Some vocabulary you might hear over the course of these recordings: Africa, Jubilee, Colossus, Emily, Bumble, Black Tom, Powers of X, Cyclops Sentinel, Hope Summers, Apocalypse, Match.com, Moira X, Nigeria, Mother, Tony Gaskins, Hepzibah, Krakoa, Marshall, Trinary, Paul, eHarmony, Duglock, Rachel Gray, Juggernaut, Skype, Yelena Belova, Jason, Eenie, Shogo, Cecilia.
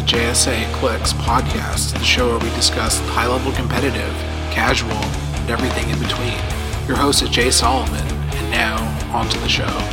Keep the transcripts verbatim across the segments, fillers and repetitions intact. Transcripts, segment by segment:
the J S A Clicks podcast, the show where we discuss high-level competitive, casual, and everything in between. Your host is Jay Solomon, and now, on to the show.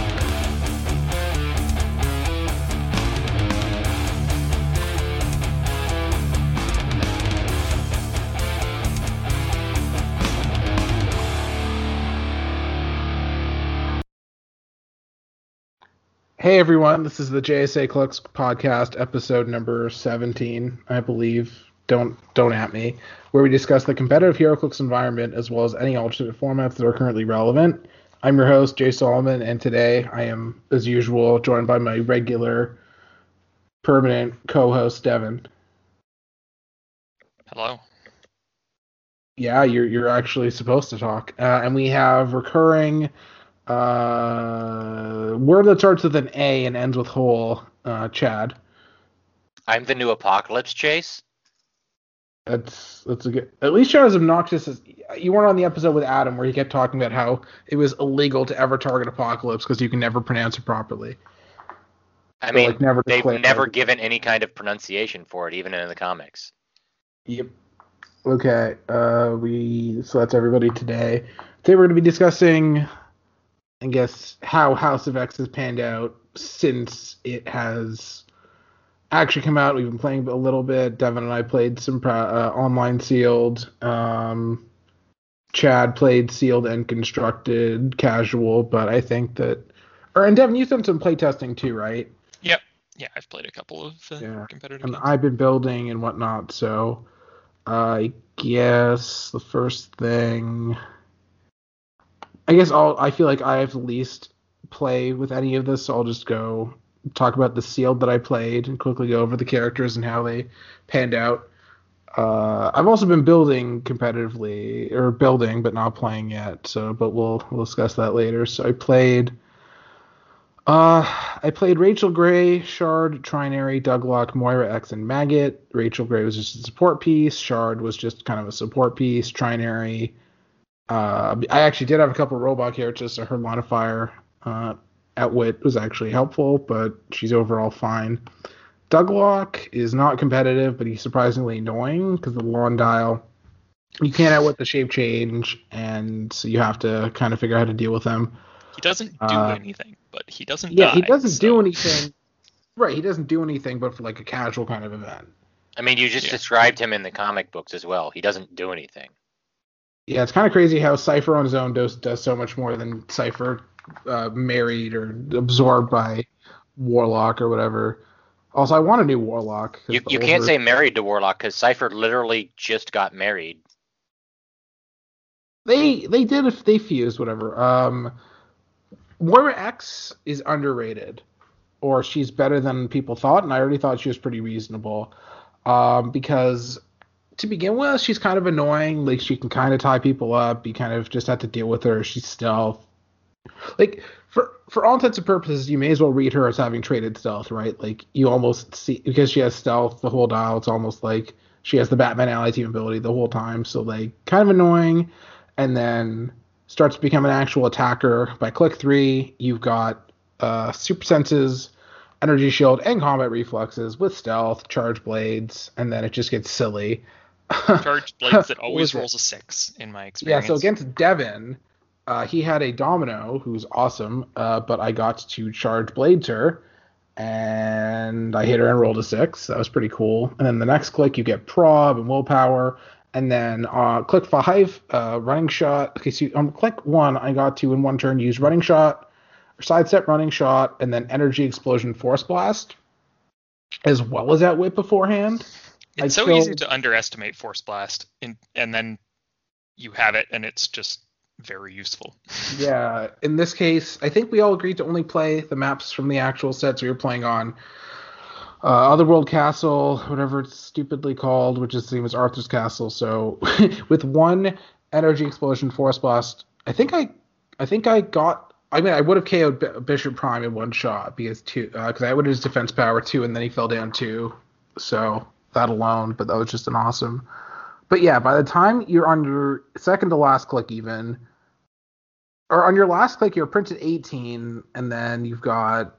Hey everyone, this is the J S A Clicks podcast, episode number seventeen, I believe, don't don't at me, where we discuss the competitive HeroClix environment as well as any alternate formats that are currently relevant. I'm your host, Jay Solomon, and today I am, as usual, joined by my regular, permanent co-host, Devin. Hello. Yeah, you're, you're actually supposed to talk. Uh, and we have recurring... Uh, word that starts with an A and ends with hole, uh, Chad. I'm the new Apocalypse, Chase. That's that's a good... At least you're as obnoxious as... You weren't on the episode with Adam where he kept talking about how it was illegal to ever target Apocalypse because you can never pronounce it properly. I so, mean, like, never they've never it. given any kind of pronunciation for it, even in the comics. Yep. Okay, uh, we... So that's everybody today. Today we're going to be discussing... I guess how House of X has panned out since it has actually come out. We've been playing a little bit. Devin and I played some uh, online sealed. Um, Chad played sealed and constructed casual, but I think that... Or, and Devin, you've done some playtesting too, right? Yep. Yeah, I've played a couple of uh, yeah. competitive and games. I've been building and whatnot, so I guess the first thing... I guess I'll, I feel like I have the least play with any of this, so I'll just go talk about the sealed that I played and quickly go over the characters and how they panned out. Uh, I've also been building competitively, or building but not playing yet, so but we'll we'll discuss that later. So I played uh, I played Rachel Gray, Shard, Trinary, Douglock, Moira X, and Maggot. Rachel Gray was just a support piece. Shard was just kind of a support piece. Trinary... Uh, I actually did have a couple of robot characters, so her modifier uh, at wit was actually helpful, but she's overall fine. Douglock is not competitive, but he's surprisingly annoying because the lawn dial, you can't outwit the shape change, and so you have to kind of figure out how to deal with him. He doesn't do uh, anything, but he doesn't yeah, die. Yeah, he doesn't so. do anything. Right, he doesn't do anything but for like a casual kind of event. I mean, you just yeah. described him in the comic books as well. He doesn't do anything. Yeah, it's kind of crazy how Cypher on his own does, does so much more than Cypher uh, married or absorbed by Warlock or whatever. Also, I want a new Warlock. You, you older... can't say married to Warlock because Cypher literally just got married. They they did if they fused whatever. Um, Moira X is underrated, or she's better than people thought, and I already thought she was pretty reasonable um, because. To begin with, she's kind of annoying. Like, she can kind of tie people up. You kind of just have to deal with her. She's stealth. Like, for for all intents and purposes, you may as well read her as having traded stealth, right? Like, you almost see... Because she has stealth the whole dial, it's almost like she has the Batman Ally Team ability the whole time. So, like, kind of annoying. And then starts to become an actual attacker. By click three, you've got uh, super senses... energy shield and combat reflexes with stealth, charge blades, and then it just gets silly. Charge blades that always rolls a six in my experience. Yeah, so against Devin, uh, he had a Domino who's awesome, uh, but I got to charge blades her, and I hit her and rolled a six. That was pretty cool. And then the next click, you get prob and willpower, and then uh, click five, uh, running shot. Okay, so on click one, I got to in one turn use running shot. Sidestep, running shot, and then energy explosion, force blast, as well as outwit beforehand. It's I'd so still... easy to underestimate force blast, and and then you have it, and it's just very useful. Yeah, in this case, I think we all agreed to only play the maps from the actual sets we were playing on. Uh, Otherworld Castle, whatever it's stupidly called, which is the same as Arthur's Castle. So with one energy explosion, force blast, I think I, I think I got. I mean, I would have K O'd B- Bishop Prime in one shot because two, because uh, I would have his defense power two, and then he fell down two. So that alone, but that was just an awesome. But yeah, by the time you're on your second to last click, even, or on your last click, you're printed eighteen, and then you've got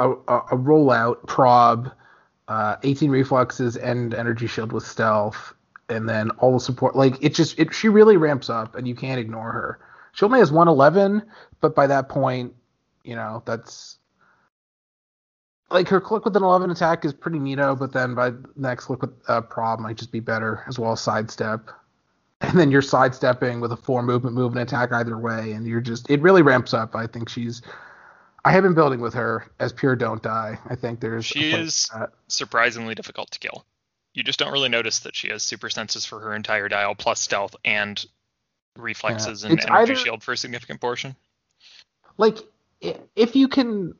a, a, a rollout prob, uh, eighteen reflexes and energy shield with stealth, and then all the support. Like, it just it, she really ramps up, and you can't ignore her. She only has one eleven, but by that point, you know, that's like her click with an eleven attack is pretty neato, but then by the next click with a uh, prob might just be better, as well as sidestep. And then you're sidestepping with a four movement move and attack either way, and you're just it really ramps up. I think she's I have been building with her as pure don't die. I think there's she is surprisingly difficult to kill. You just don't really notice that she has super senses for her entire dial, plus stealth and reflexes yeah. and energy either, shield for a significant portion. Like, if you can,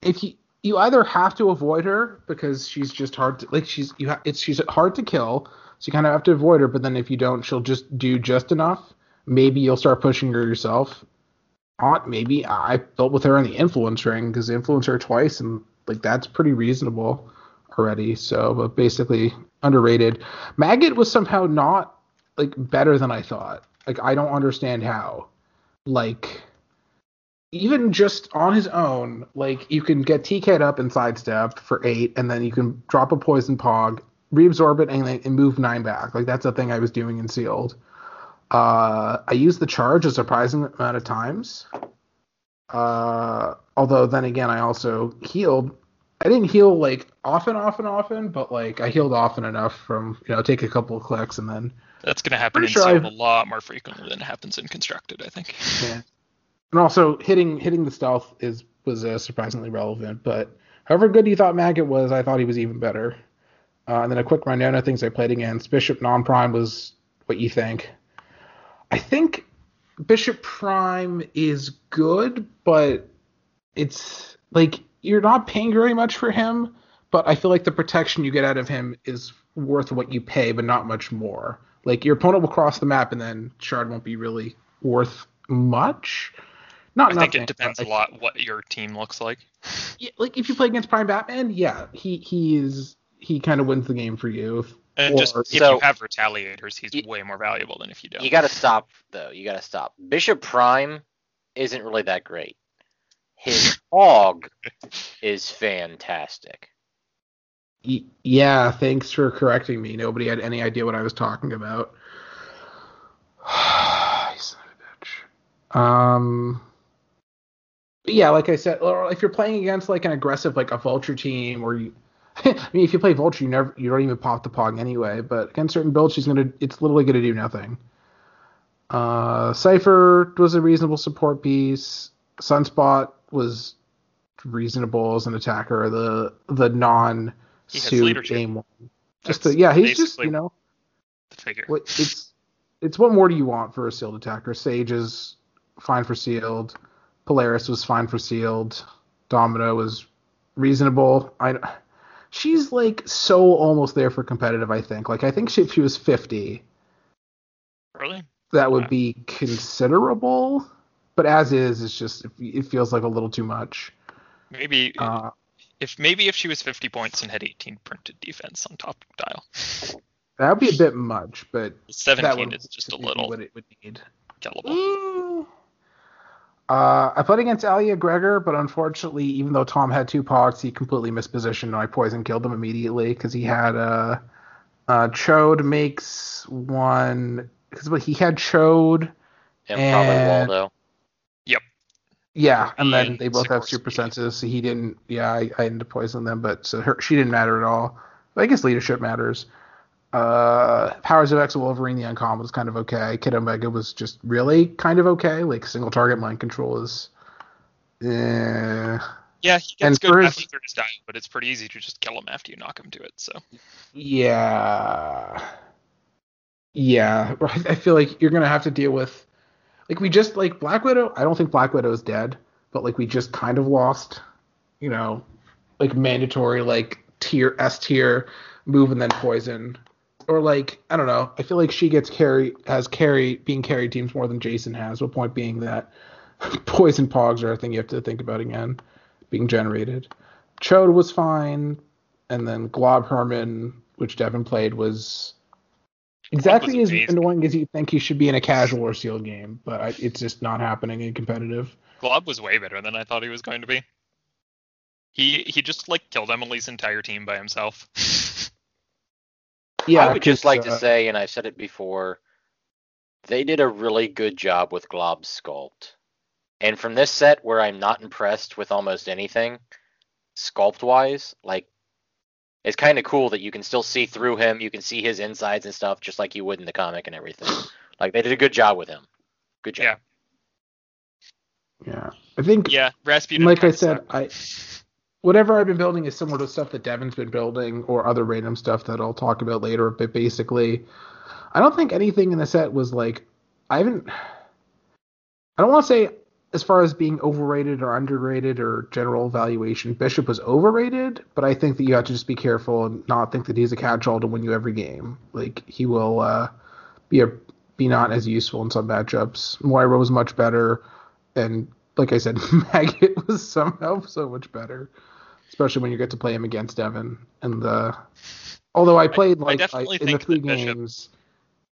if you you either have to avoid her because she's just hard to like she's you ha, it's she's hard to kill, so you kind of have to avoid her. But then if you don't, she'll just do just enough. Maybe you'll start pushing her yourself. Aunt, maybe I built with her on the influence ring because influence her twice, and like that's pretty reasonable already. So, but basically underrated. Maggot was somehow not like better than I thought. Like, I don't understand how. Like, even just on his own, like you can get T K'd up and sidestep for eight, and then you can drop a poison pog, reabsorb it, and, and move nine back. Like, that's the thing I was doing in sealed. Uh, I used the charge a surprising amount of times. Uh, although then again, I also healed. I didn't heal like often, often, often, but like I healed often enough from, you know, take a couple of clicks and then. That's going to happen in sure sealed a lot more frequently than it happens in constructed, I think. Yeah. And also hitting hitting the stealth is was uh, surprisingly relevant. But however good you thought Maggot was, I thought he was even better. Uh, and then a quick rundown of things I played against. Bishop non-prime was what you think. I think Bishop Prime is good, but it's like you're not paying very much for him, but I feel like the protection you get out of him is worth what you pay, but not much more. Like, your opponent will cross the map and then Shard won't be really worth much. Not I nothing, think it depends like, a lot what your team looks like. Yeah, like if you play against Prime Batman, yeah, he he is he kind of wins the game for you. If, And or, just if so, you have retaliators, he's you, way more valuable than if you don't. You gotta stop, though. You gotta stop. Bishop Prime isn't really that great. His hog is fantastic. Yeah, thanks for correcting me. Nobody had any idea what I was talking about. You son of a bitch. Um... Yeah, like I said, if you're playing against like an aggressive, like a vulture team, or you I mean, if you play Vulture, you never, you don't even pop the Pog anyway. But against certain builds, she's gonna, it's literally gonna do nothing. Uh, Cypher was a reasonable support piece. Sunspot was reasonable as an attacker. The the non suit game one, just to, yeah, he's just you know, the figure. What, it's it's what more do you want for a sealed attacker? Sage is fine for sealed. Polaris was fine for sealed. Domino was reasonable. I. She's, like, so almost there for competitive, I think. Like, I think she, if she was fifty, really? That would yeah. be considerable. But as is, it's just, it feels like a little too much. Maybe uh, if maybe if she was fifty points and had eighteen printed defense on top of dial. That would be a bit much, but... seventeen is just a little... what it would need. Mm. Uh, I played against Alia Gregor, but unfortunately, even though Tom had two pogs, he completely mispositioned, and I poison killed him immediately because he had a uh, uh, Chode makes one because he had Chode and, and probably Waldo. Yep. Yeah, and, and then they both have super senses, so he didn't. Yeah, I, I ended up poisoning them, but so her, she didn't matter at all. But I guess leadership matters. Uh, Powers of X and Wolverine, the uncommon was kind of okay. Kid Omega was just really kind of okay. Like, single target mind control is... Eh. Yeah, he gets and good after his diet, but it's pretty easy to just kill him after you knock him to it, so... Yeah. Yeah. I feel like you're going to have to deal with... Like, we just, like, Black Widow... I don't think Black Widow is dead, but, like, we just kind of lost, you know, like, mandatory, like, tier, S-tier... move and then poison, or like I don't know. I feel like she gets carry has carry being carried teams more than Jason has. The point being that poison pogs are a thing you have to think about again being generated. Chode was fine, and then Glob Herman, which Devin played, was exactly was as annoying as you think he should be in a casual or sealed game, but I, it's just not happening in competitive. Glob was way better than I thought he was going to be. He he just like killed Emily's entire team by himself. Yeah, I would just like uh, to say, and I've said it before, they did a really good job with Glob's sculpt. And from this set, where I'm not impressed with almost anything, sculpt-wise, like, it's kind of cool that you can still see through him, you can see his insides and stuff, just like you would in the comic and everything. Like, they did a good job with him. Good job. Yeah. Yeah. I think, yeah, Rasputin, like I said, I... whatever I've been building is similar to stuff that Devin's been building or other random stuff that I'll talk about later. But basically, I don't think anything in the set was like, I haven't, I don't want to say as far as being overrated or underrated or general valuation, Bishop was overrated, but I think that you have to just be careful and not think that he's a catch-all to win you every game. Like, he will uh, be a, be not as useful in some matchups. Moira was much better, and like I said, Maggot was somehow so much better. Especially when you get to play him against Devin. And the, although I played like I I, in the three games,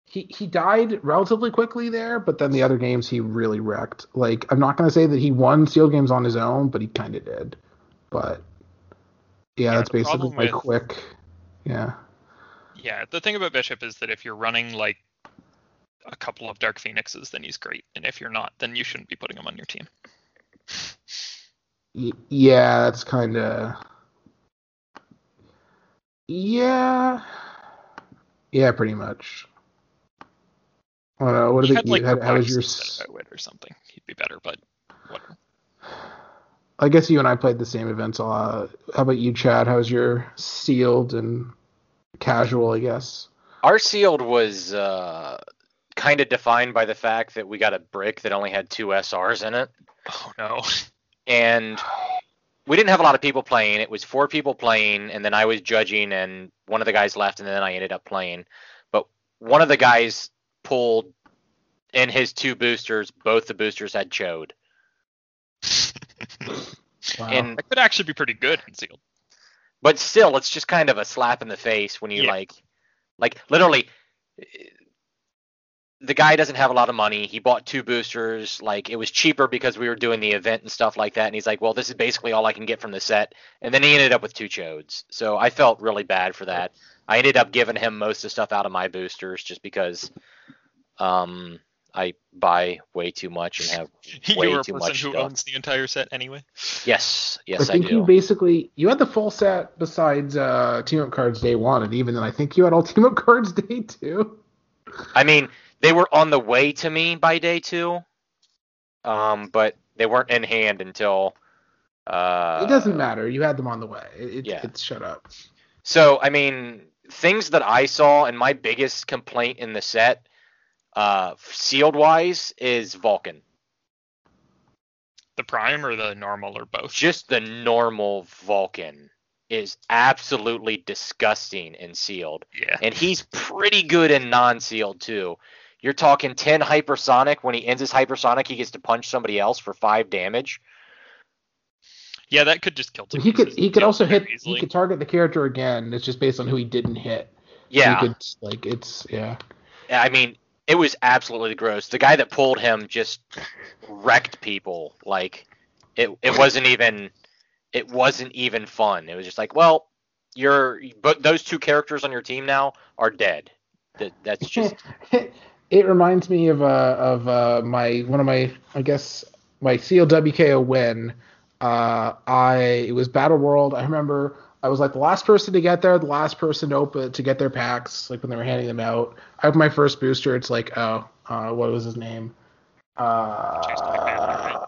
he, he died relatively quickly there, but then the other games he really wrecked. Like, I'm not going to say that he won sealed games on his own, but he kind of did. But yeah, yeah that's basically my with, quick. Yeah. Yeah. The thing about Bishop is that if you're running like a couple of Dark Phoenixes, then he's great. And if you're not, then you shouldn't be putting him on your team. Yeah, that's kind of... Yeah. Yeah, pretty much. I don't know. What do you think? Like, you had, how was your... or something. He'd be better, but whatever. I guess you and I played the same events a lot. How about you, Chad? How was your sealed and casual, I guess? Our sealed was uh, kind of defined by the fact that we got a brick that only had two S Rs in it. Oh, no. And we didn't have a lot of people playing. It was four people playing, and then I was judging, and one of the guys left, and then I ended up playing. But one of the guys pulled in his two boosters. Both the boosters had chode. Wow. And that could actually be pretty good in sealed. But still, it's just kind of a slap in the face when you, yeah. like, like, literally... The guy doesn't have a lot of money. He bought two boosters. Like, it was cheaper because we were doing the event and stuff like that. And he's like, well, this is basically all I can get from the set. And then he ended up with two chodes. So I felt really bad for that. I ended up giving him most of the stuff out of my boosters just because um, I buy way too much and have way too much stuff. You're a person who owns the entire set anyway? Yes. Yes, I, I do. I think you basically, you had the full set besides uh, Team Up Cards Day one. And even then, I think you had all Team Up Cards Day two. I mean... They were on the way to me by day two, um, but they weren't in hand until... Uh, it doesn't matter. You had them on the way. It, yeah. It's shut up. So, I mean, things that I saw, and my biggest complaint in the set, uh, sealed-wise, is Vulcan. The Prime or the normal or both? Just the normal Vulcan is absolutely disgusting in sealed. Yeah. And he's pretty good in non-sealed, too. You're talking ten hypersonic. When he ends his hypersonic, he gets to punch somebody else for five damage. Yeah, that could just kill two. He could he could also hit. Easily. He could target the character again. It's just based on who he didn't hit. Yeah. He could, like it's yeah. I mean, it was absolutely gross. The guy that pulled him just wrecked people. Like it it wasn't even it wasn't even fun. It was just like, well, you're but those two characters on your team now are dead. That that's just. It reminds me of uh, of uh, my one of my I guess my C L W K O win. Uh, I it was Battle World. I remember I was like the last person to get there, the last person to open to get their packs. Like when they were handing them out, I have my first booster. It's like oh, uh, what was his name? Uh,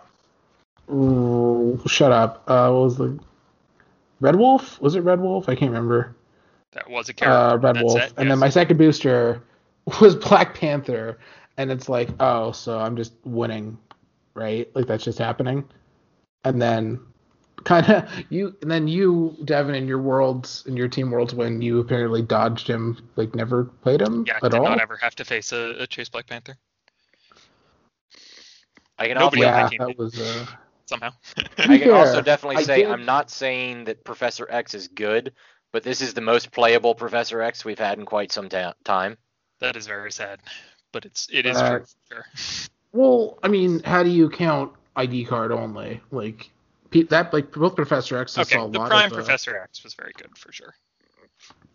ooh, shut up. Uh, what was the Red Wolf? Was it Red Wolf? I can't remember. That was a character. Uh, Red That's Wolf. It, yes. And then my second booster was Black Panther, and it's like, oh, so I'm just winning, right? Like that's just happening. And then kind of you, and then you, Devin, in your worlds, in your team worlds, when you apparently dodged him, like never played him yeah, at all. Yeah, did not ever have to face a, a chase Black Panther. I can Nobody also, yeah, on my team that was uh... somehow. I can yeah, also definitely say I'm not saying that Professor X is good, but this is the most playable Professor X we've had in quite some ta- time. That is very sad, but it's it is uh, true. Sure. Well, I mean, how do you count I D card only? Like that like both Professor X. Okay, saw a the lot Prime of, Professor uh, X was very good for sure.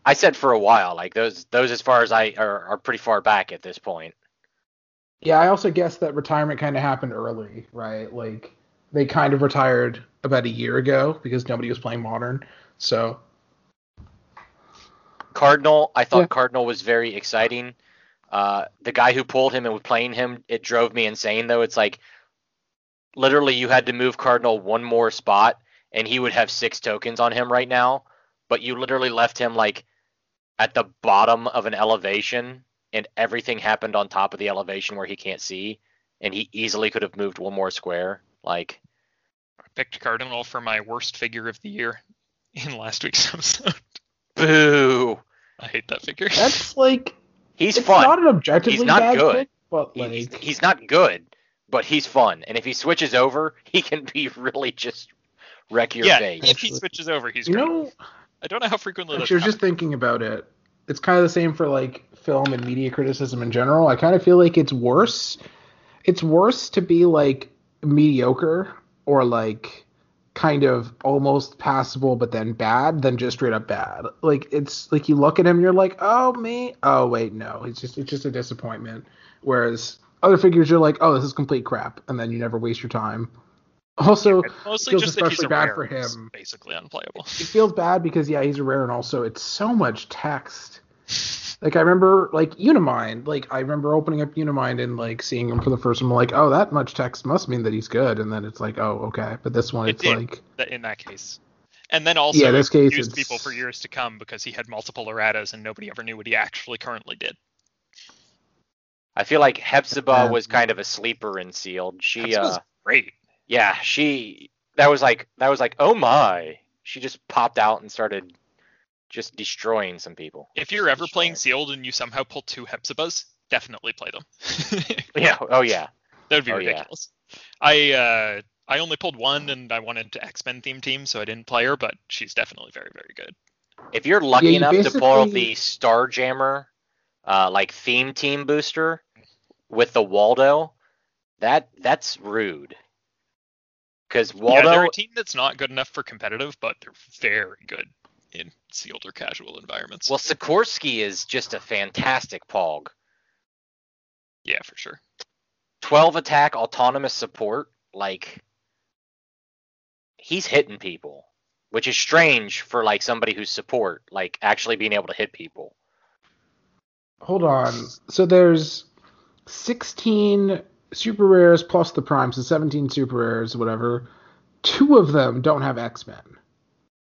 I said for a while, like those those as far as I are, are pretty far back at this point. Yeah, I also guess that retirement kind of happened early, right? Like they kind of retired about a year ago because nobody was playing Modern. So Cardinal, I thought yeah. Cardinal was very exciting. Uh, the guy who pulled him and was playing him, it drove me insane, though. It's like literally you had to move Cardinal one more spot and he would have six tokens on him right now. But you literally left him like at the bottom of an elevation and everything happened on top of the elevation where he can't see. And he easily could have moved one more square. Like I picked Cardinal for my worst figure of the year in last week's episode. Boo. I hate that figure. That's like... He's it's fun. Not an objectively he's not bad good. Pick, but like... he's, he's not good, but he's fun. And if he switches over, he can be really just wreck your yeah, face. Yeah, if he switches over, he's you great. Know, I don't know how frequently. Actually, I was just thinking about it. It's kind of the same for like film and media criticism in general. I kind of feel like it's worse. It's worse to be like mediocre or like kind of almost passable but then bad than just straight up bad. Like it's like you look at him and you're like, oh me, oh wait, no, it's just it's just a disappointment. Whereas other figures you're like, oh, this is complete crap, and then you never waste your time. Also, yeah, mostly feels just especially that he's bad for him. Basically unplayable. It feels bad because yeah, he's a rare, and also it's so much text. Like I remember, like Unimind. Like I remember opening up Unimind and like seeing him for the first time. I'm like, oh, that much text must mean that he's good. And then it's like, oh, okay. But this one, it it's did, like that in that case. And then also, yeah, this case used it's... people for years to come because he had multiple erratas and nobody ever knew what he actually currently did. I feel like Hepzibah um, was kind of a sleeper in Sealed. She Hepzibah's uh, great. Yeah, she that was like that was like oh my. She just popped out and started. Just destroying some people. If you're ever destroying. Playing Sealed and you somehow pull two Hepzibahs, definitely play them. Yeah. Oh yeah. That would be oh, ridiculous. Yeah. I uh, I only pulled one, and I wanted to X-Men theme team, so I didn't play her. But she's definitely very, very good. If you're lucky yeah, you enough basically... to pull the Starjammer, uh, like theme team booster with the Waldo, that that's rude. Because Waldo, yeah, they're a team that's not good enough for competitive, but they're very good in Sealed or casual environments. Well, Sikorsky is just a fantastic pog. Yeah, for sure. twelve attack, autonomous support. Like, he's hitting people, which is strange for, like, somebody who's support, like, actually being able to hit people. Hold on. So there's sixteen super rares plus the prime, so seventeen super rares, whatever. Two of them don't have X-Men.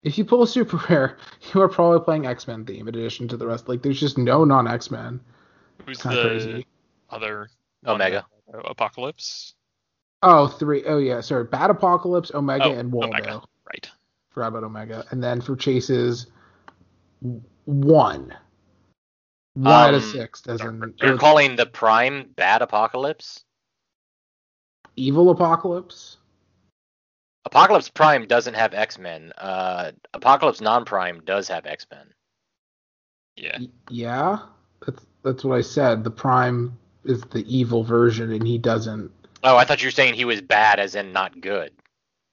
If you pull a super rare, you are probably playing X-Men theme in addition to the rest. Like, there's just no non-X-Men. Who's the crazy. Other? Omega. Apocalypse? Oh, three. Oh, yeah. Sorry. Bad Apocalypse, Omega, oh, and Waldo. Omega. Right. Forgot about Omega. And then for chases, one. One um, out of six. Doesn't. You're calling the prime Bad Apocalypse? Evil Apocalypse? Apocalypse Prime doesn't have X-Men. Uh, Apocalypse Non-Prime does have X-Men. Yeah. Yeah? That's that's what I said. The Prime is the evil version, and he doesn't... Oh, I thought you were saying he was bad, as in not good.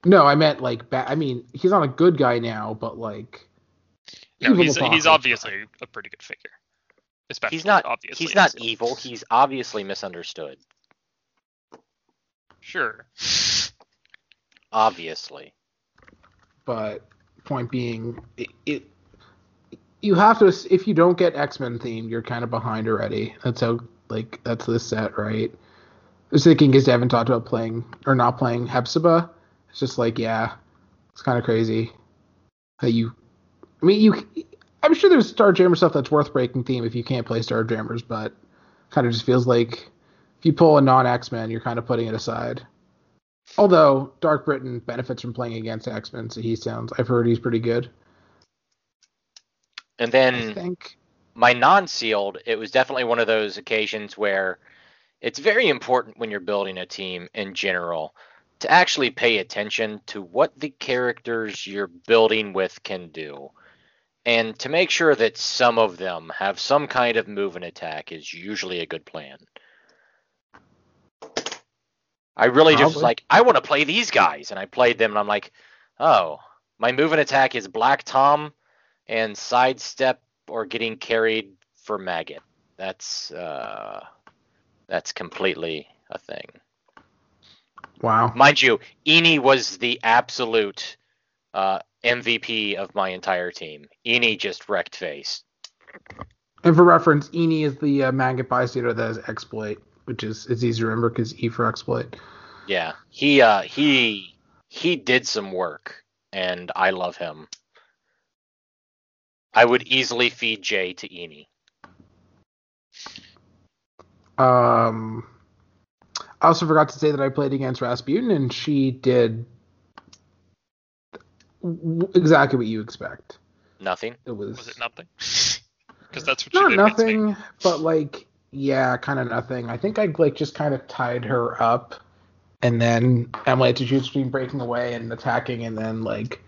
No, I meant, like, bad. I mean, he's not a good guy now, but, like... No, he's, he's obviously a pretty good figure. Especially, he's not, obviously he's not evil. He's obviously misunderstood. Sure. Obviously, but point being, it, it you have to if you don't get X-Men themed, you're kind of behind already. That's how like that's the set, right? I was thinking, because Devin talked about playing or not playing Hepzibah. It's just like, yeah, it's kind of crazy that you. I mean, you. I'm sure there's Starjammer stuff that's worth breaking theme if you can't play Starjammers, but kind of just feels like if you pull a non-X-Men, you're kind of putting it aside. Although Dark Britain benefits from playing against X-Men, so he sounds... I've heard he's pretty good. And then I think. My non-sealed, it was definitely one of those occasions where it's very important when you're building a team in general to actually pay attention to what the characters you're building with can do. And to make sure that some of them have some kind of move and attack is usually a good plan. I really Probably. just like, I want to play these guys, and I played them, and I'm like, oh, my move and attack is Black Tom and sidestep or getting carried for Maggot. That's uh, that's completely a thing. Wow. Mind you, Eenie was the absolute uh, M V P of my entire team. Eenie just wrecked face. And for reference, Eenie is the uh, maggot bystander that has exploit, which is it's easy to remember because E for exploit. Yeah, he uh, he he did some work, and I love him. I would easily feed Jay to Eenie. Um, I also forgot to say that I played against Rasputin, and she did exactly what you expect. Nothing. It was. Was it nothing? Because that's what you did. Not nothing, but like, yeah, kind of nothing. I think I like just kind of tied her up, and then Emily had to choose between breaking away and attacking, and then like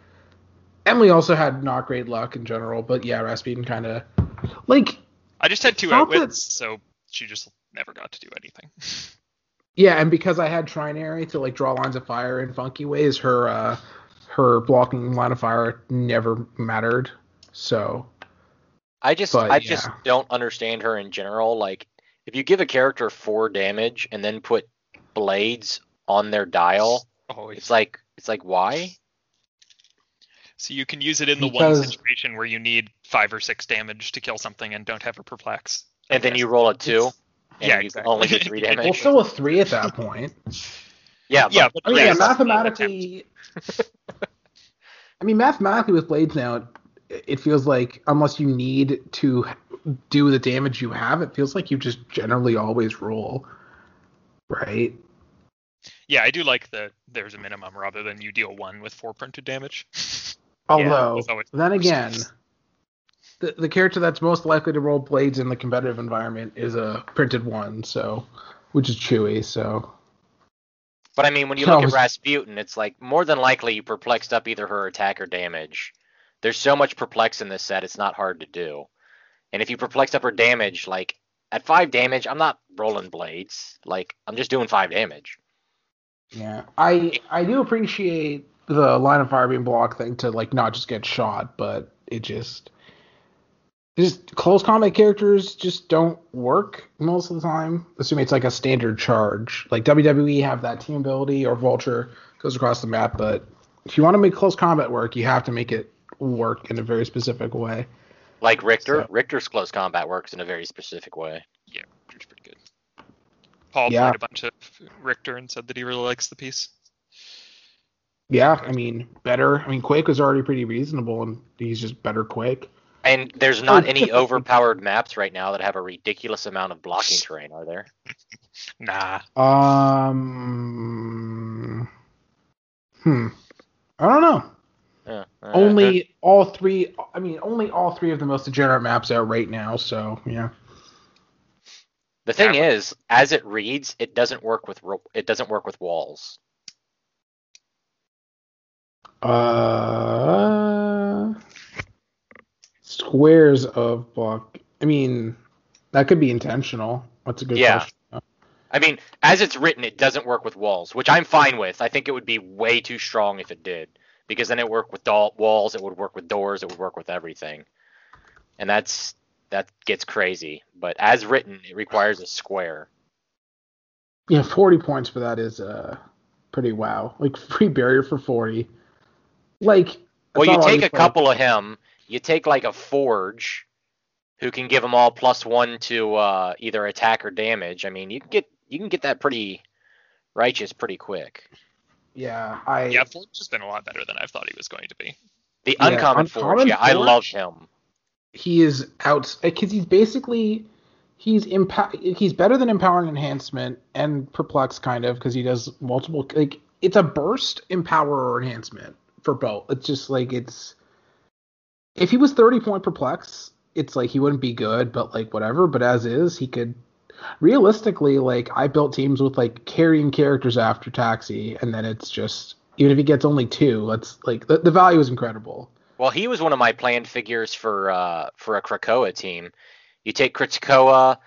Emily also had not great luck in general. But yeah, Rasputin kind of like. I just had two outwits, that... so she just never got to do anything. Yeah, and because I had Trinary to like draw lines of fire in funky ways, her uh, her blocking line of fire never mattered. So I just but, I yeah. just don't understand her in general. Like, if you give a character four damage and then put blades on their dial, oh, it's like it's like why? So you can use it in the because, one situation where you need five or six damage to kill something and don't have a perplex. And then you roll a two, and yeah, you exactly. only do three damage. Well, still a three at that point. yeah, but, yeah, but I mean, yeah, mathematically... I mean, mathematically with blades now, it feels like, unless you need to do the damage you have, it feels like you just generally always roll, right? Yeah, I do like that there's a minimum rather than you deal one with four printed damage. Although, yeah, then again... The, the character that's most likely to roll blades in the competitive environment is a printed one, so which is Chewy. So, but I mean, when you look no. at Rasputin, it's like more than likely you perplexed up either her attack or damage. There's so much perplex in this set; it's not hard to do. And if you perplexed up her damage, like at five damage, I'm not rolling blades. Like I'm just doing five damage. Yeah, I I do appreciate the line of fire being blocked thing to like not just get shot, but it just. Just close combat characters just don't work most of the time. Assuming it's like a standard charge. Like W W E have that team ability or Vulture goes across the map. But if you want to make close combat work, you have to make it work in a very specific way. Like Richter. So. Richter's close combat works in a very specific way. Yeah, Richter's pretty good. Paul yeah. played a bunch of Richter and said that he really likes the piece. Yeah, I mean, better. I mean, Quake was already pretty reasonable, and he's just better Quake. And there's not any overpowered maps right now that have a ridiculous amount of blocking terrain, are there? Nah. Um. Hmm. I don't know. Yeah, uh, only uh, all three. I mean, only all three of the most degenerate maps out right now. So yeah. The thing yeah. is, as it reads, it doesn't work with it doesn't work with walls. Uh. Squares of block. I mean, that could be intentional. That's a good yeah. question. I mean, as it's written, it doesn't work with walls, which I'm fine with. I think it would be way too strong if it did, because then it worked with do- walls, it would work with doors, it would work with everything, and that's that gets crazy. But as written, it requires a square. Yeah, forty points for that is uh pretty wow. Like free barrier for forty. Like, well, you take a couple of him. You take, like, a Forge, who can give them all plus one to uh, either attack or damage. I mean, you can get you can get that pretty righteous pretty quick. Yeah, I... Yeah, Forge has been a lot better than I thought he was going to be. The yeah, Uncommon, uncommon Forge, Forge, yeah, I love him. He is out... Because he's basically... He's impa- He's better than Empower and Enhancement, and Perplex, kind of, because he does multiple... Like, it's a burst, Empower, or Enhancement for both. It's just, like, it's... If he was thirty-point perplex, it's like he wouldn't be good, but, like, whatever. But as is, he could... Realistically, like, I built teams with, like, carrying characters after Taxi, and then it's just... Even if he gets only two, that's, like... The, the value is incredible. Well, he was one of my planned figures for uh, for a Krakoa team. You take Krakoa,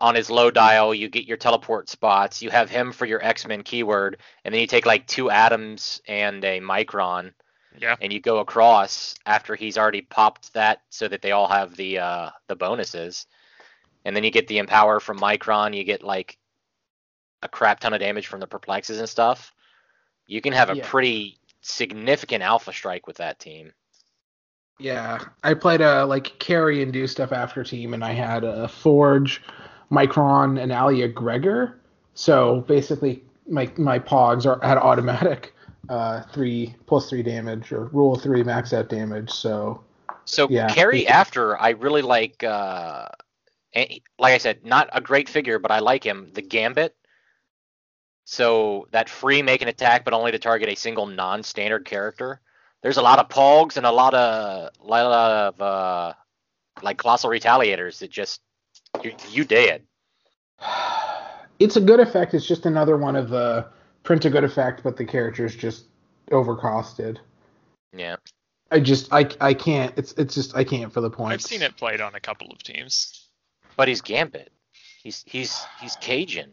on his low dial, you get your teleport spots. You have him for your X-Men keyword, and then you take like two atoms and a micron. Yeah. And you go across after he's already popped that, so that they all have the uh, the bonuses. And then you get the empower from Micron. You get like a crap ton of damage from the perplexes and stuff. You can have a yeah. pretty significant alpha strike with that team. Yeah, I played a like carry and do stuff after team, and I had a Forge, Micron, and Alia Gregor. So basically, my my pogs are at automatic uh, three plus three damage or rule of three max out damage. So so yeah, carry basically. After I really like uh, like I said, not a great figure, but I like him. The Gambit. So that free make an attack, but only to target a single non-standard character. There's a lot of pogs and a lot of, lot of uh, like colossal retaliators that just you, you did. It's a good effect. It's just another one of the print a good effect, but the character's just overcosted. Yeah. I just I I can't. It's it's just I can't for the points. I've seen it played on a couple of teams. But he's Gambit. He's he's he's Cajun.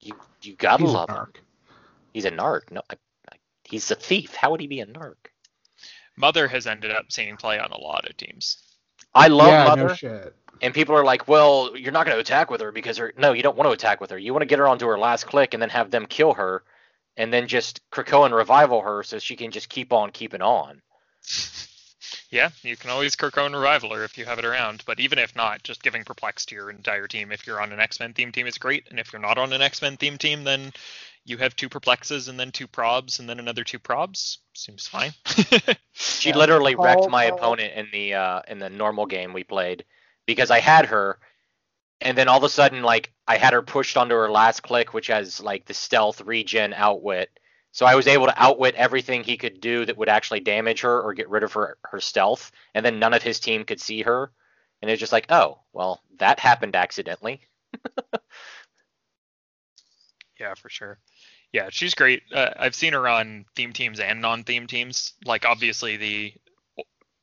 You you gotta he's love him. He's a narc. No. I, He's a thief. How would he be a narc? Mother has ended up seeing play on a lot of teams. I love yeah, Mother. No shit. And people are like, well, you're not going to attack with her because her... No, you don't want to attack with her. You want to get her onto her last click and then have them kill her and then just Krakoa and revival her so she can just keep on keeping on. Yeah, you can always Krakoa and revival her if you have it around. But even if not, just giving perplex to your entire team if you're on an X-Men themed team is great. And if you're not on an X-Men themed team, then... You have two perplexes and then two probs and then another two probs. Seems fine. She yeah. literally wrecked my opponent in the uh, in the normal game we played because I had her, and then all of a sudden, like I had her pushed onto her last click, which has like the stealth, regen, outwit. So I was able to outwit everything he could do that would actually damage her or get rid of her her stealth, and then none of his team could see her, and it's just like, oh, well, that happened accidentally. Yeah, for sure. Yeah, she's great. Uh, I've seen her on theme teams and non-theme teams. Like, obviously, the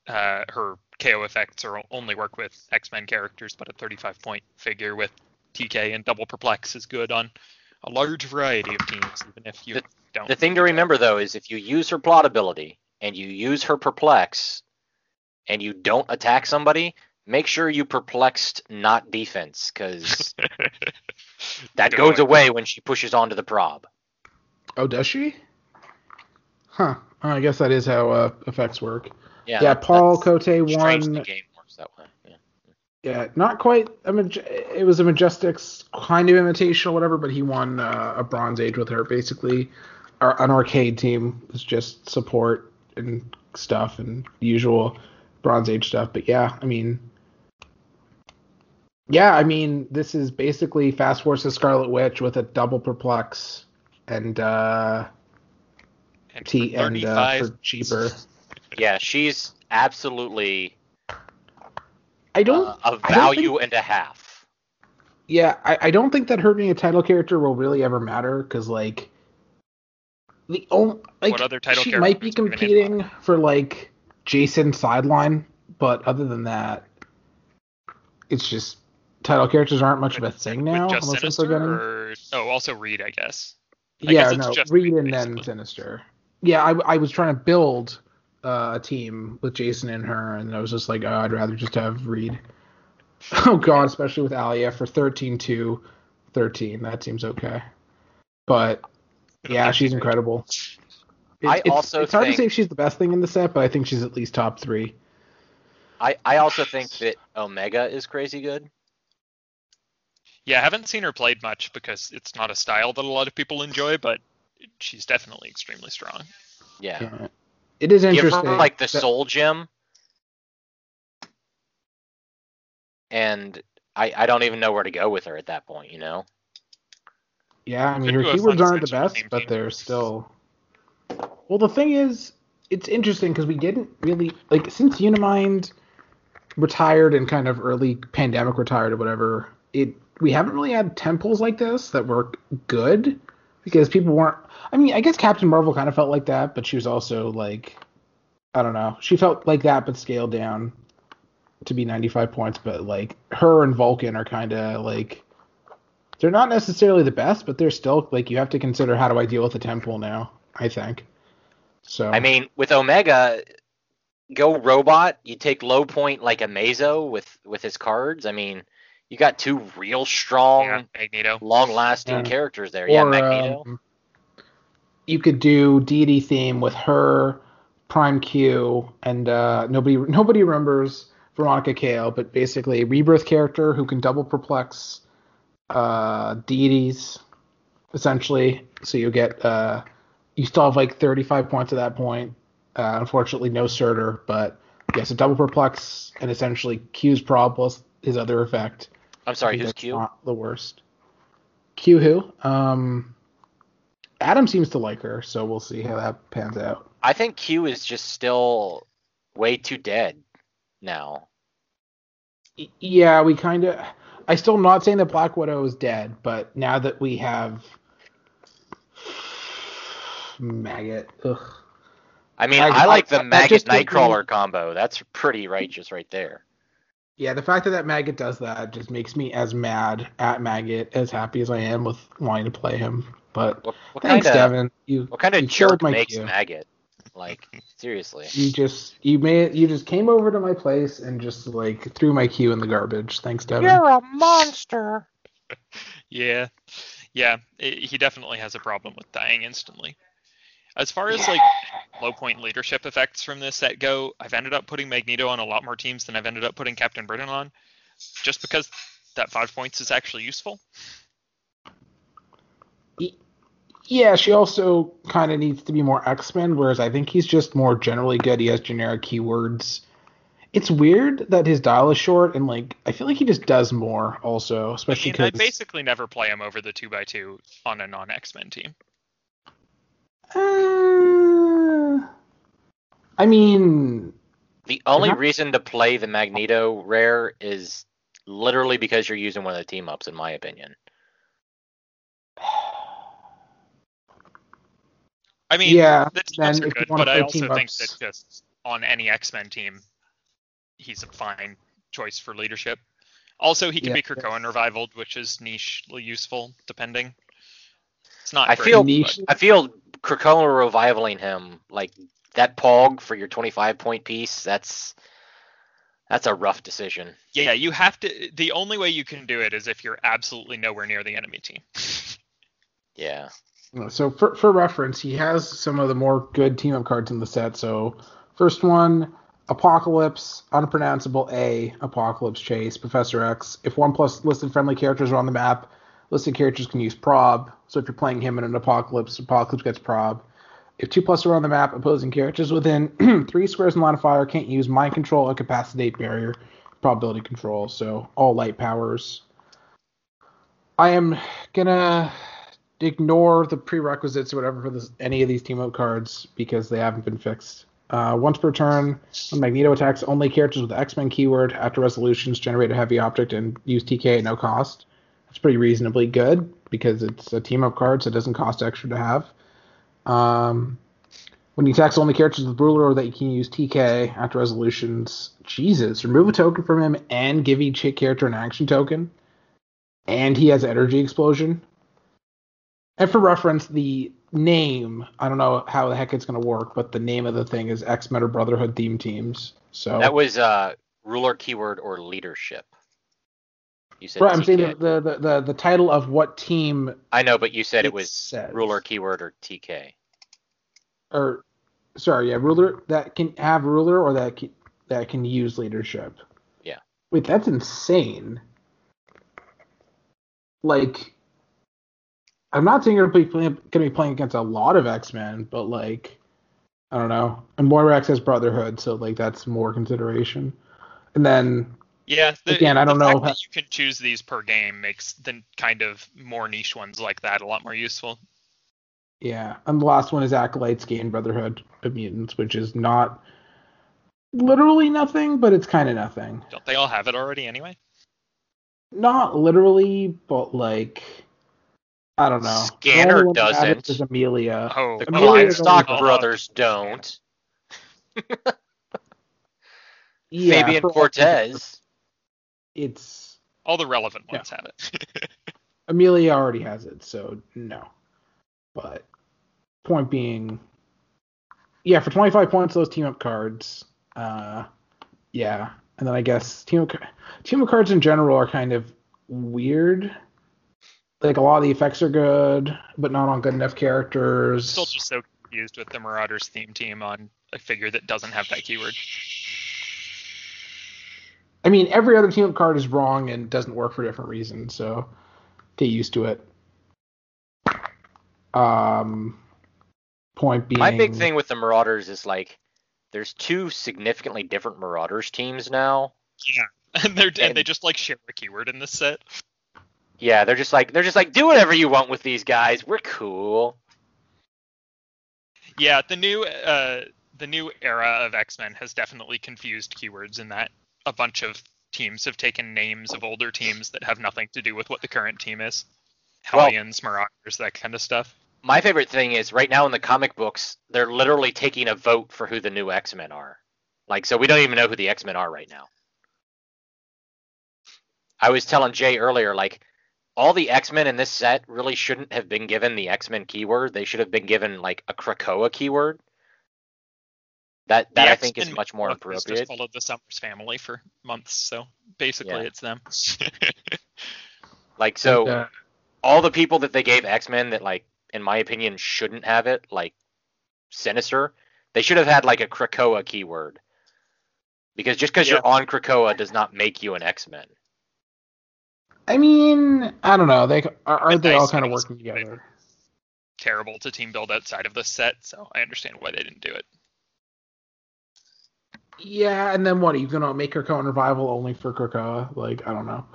uh, her K O effects are only work with X-Men characters, but a thirty-five point figure with T K and double perplex is good on a large variety of teams, even if you the, don't. The thing to remember, though, is if you use her plot ability and you use her perplex and you don't attack somebody, make sure you perplexed not defense, because that goes away when she pushes onto the prob. Oh, does she? Huh. I guess that is how uh, effects work. Yeah, yeah that, Paul Cote won. The game works that way. Yeah. yeah, not quite. A maj- it was a Majestics kind of imitation or whatever, but he won uh, a Bronze Age with her, basically. Our, an arcade team was just support and stuff and usual Bronze Age stuff. But yeah, I mean... Yeah, I mean, this is basically Fast Forces Scarlet Witch with a double perplex and uh, and, T and uh, for cheaper. Yeah, she's absolutely I don't uh, a value don't think, and a half. Yeah, I, I don't think that her being a title character will really ever matter because, like, the only like what other title she might be competing for like Jason sideline, but other than that, it's just. Title characters aren't much with, of a thing now. Just Sinister getting... or... Oh, also Reed, I guess. I yeah, guess it's no, just Reed and basically. Then Sinister. Yeah, I, I was trying to build uh, a team with Jason and her, and I was just like, oh, I'd rather just have Reed. Oh, God, especially with Alia for thirteen to thirteen. That seems okay. But, yeah, she's incredible. It's, I it's, also it's hard think... to say if she's the best thing in the set, but I think she's at least top three. I, I also think that Omega is crazy good. Yeah, I haven't seen her played much because it's not a style that a lot of people enjoy, but she's definitely extremely strong. Yeah. yeah. It is interesting. Give her, like, the that... soul gem. And I, I don't even know where to go with her at that point, you know? Yeah, I mean, her keywords aren't the best, but team. They're still... Well, the thing is, it's interesting because we didn't really... Like, since Unimind retired and kind of early pandemic retired or whatever, it... We haven't really had temples like this that were good because people weren't. I mean, I guess Captain Marvel kind of felt like that, but she was also like, I don't know. She felt like that, but scaled down. to be ninety-five points, but like her and Vulcan are kind of like, they're not necessarily the best, but they're still like, you have to consider, how do I deal with the temple now? I think. So I mean, with Omega, go robot. You take low point like a Amazo with with his cards. I mean, you got two real strong, yeah, Magneto, long-lasting yeah. characters there. Or, yeah, Magneto. Um, you could do deity theme with her, Prime Q, and uh, nobody nobody remembers Veronica Kale, but basically a rebirth character who can double perplex uh, deities, essentially. So you get uh, you still have like thirty-five points at that point. Uh, unfortunately, no Surtur, but yes, yeah, so a double perplex and essentially Q's prob plus his other effect. I'm sorry, who's Q? Not the worst. Q who? Um, Adam seems to like her, so we'll see how that pans out. I think Q is just still way too dead now. Yeah, we kind of... I'm still not saying that Black Widow is dead, but now that we have... Maggot. Ugh. I mean, Maggot, I like the Maggot-Nightcrawler combo. That's pretty righteous right there. Yeah, the fact that that Maggot does that just makes me as mad at Maggot as happy as I am with wanting to play him. But what, what thanks, kinda, Devin. You, what kind of jerk makes Q. Maggot? Like, seriously. You just you made you just came over to my place and just like threw my Q in the garbage. Thanks, Devin. You're a monster. yeah, yeah. It, he definitely has a problem with dying instantly. As far as, like, low point leadership effects from this set go, I've ended up putting Magneto on a lot more teams than I've ended up putting Captain Britain on, just because that five points is actually useful. Yeah, she also kind of needs to be more X-Men, whereas I think he's just more generally good. He has generic keywords. It's weird that his dial is short, and, like, I feel like he just does more also, especially because... I mean, I basically never play him over the two by two on a non-X-Men team. Uh, I mean, the only not... reason to play the Magneto rare is literally because you're using one of the team ups, in my opinion. I mean, yeah, the team ups are good, but I also think that just on any X-Men team, he's a fine choice for leadership. Also, he can yeah, be Krakoan yes. revivaled, which is nichely useful, depending. It's not. I great, feel. Niche. I feel. Krakoa revivaling him, like that Pog for your twenty-five point piece, that's that's a rough decision. Yeah, you have to. The only way you can do it is if you're absolutely nowhere near the enemy team. Yeah. So for for reference, he has some of the more good team up cards in the set. So first one, Apocalypse, Unpronounceable A, Apocalypse Chase, Professor X. If one plus listed friendly characters are on the map, listed characters can use prob, so if you're playing him in an Apocalypse, Apocalypse gets prob. If two plus are on the map, opposing characters within three squares in line of fire can't use mind control or capacitate barrier, probability control, so all light powers. I am going to ignore the prerequisites or whatever for this, any of these team-up cards because they haven't been fixed. Uh, once per turn, when Magneto attacks, only characters with the X-Men keyword after resolutions generate a heavy object and use T K at no cost. It's pretty reasonably good because it's a team-up card, so it doesn't cost extra to have. Um, when you tax only characters with ruler that you can use T K after resolutions, Jesus, remove a token from him and give each hit character an action token. And he has energy explosion. And for reference, the name, I don't know how the heck it's going to work, but the name of the thing is X-Men or Brotherhood Theme Teams. So that was uh, ruler, keyword, or leadership. You said right, I'm saying the, the, the, the title of what team... I know, but you said it, it was says. Ruler, keyword, or T K. Or, sorry, yeah, ruler that can have ruler or that can, that can use leadership. Yeah. Wait, that's insane. Like, I'm not saying you're going to be playing against a lot of X-Men, but, like, I don't know. And Moira X has Brotherhood, so, like, that's more consideration. And then... Yeah, the, Again, I don't the fact know. that you can choose these per game makes the kind of more niche ones like that a lot more useful. Yeah, and the last one is Acolytes Gain Brotherhood of Mutants, which is not literally nothing, but it's kind of nothing. Don't they all have it already anyway? Not literally, but like, I don't know. Scanner doesn't. Is Amelia. Oh, the Kleinstock brothers don't. yeah, Fabian Cortez. It's all the relevant ones yeah. have it. Amelia already has it, so no. But point being, yeah, for twenty-five points, those team up cards. Uh, yeah, and then I guess team up, team up cards in general are kind of weird. Like, a lot of the effects are good, but not on good enough characters. I'm still just so confused with the Marauders theme team on a figure that doesn't have that keyword. I mean, every other team up card is wrong and doesn't work for different reasons, so get used to it. Um, point being... My big thing with the Marauders is, like, there's two significantly different Marauders teams now. Yeah, and, they're, and, and they just, like, share a keyword in this set. Yeah, they're just like they're just like do whatever you want with these guys. We're cool. Yeah, the new uh, the new era of X-Men has definitely confused keywords in that a bunch of teams have taken names of older teams that have nothing to do with what the current team is. Hellions, well, Marauders, that kind of stuff. My favorite thing is right now in the comic books, they're literally taking a vote for who the new X-Men are. Like, so we don't even know who the X-Men are right now. I was telling Jay earlier, like, all the X-Men in this set really shouldn't have been given the X-Men keyword. They should have been given, like, a Krakoa keyword. That that the I X-Men think is much more appropriate. Just followed the Summers family for months, so basically yeah. it's them. Like, so yeah. all the people that they gave X-Men that, like, in my opinion, shouldn't have it, like Sinister, they should have had, like, a Krakoa keyword. Because just because yeah. you're on Krakoa does not make you an X-Men. I mean, I don't know. They are, are they all kind of working together? Terrible to team build outside of the set, so I understand why they didn't do it. Yeah, and then what? Are you going to make Krakoa and Revival only for Krakoa? Like, I don't know.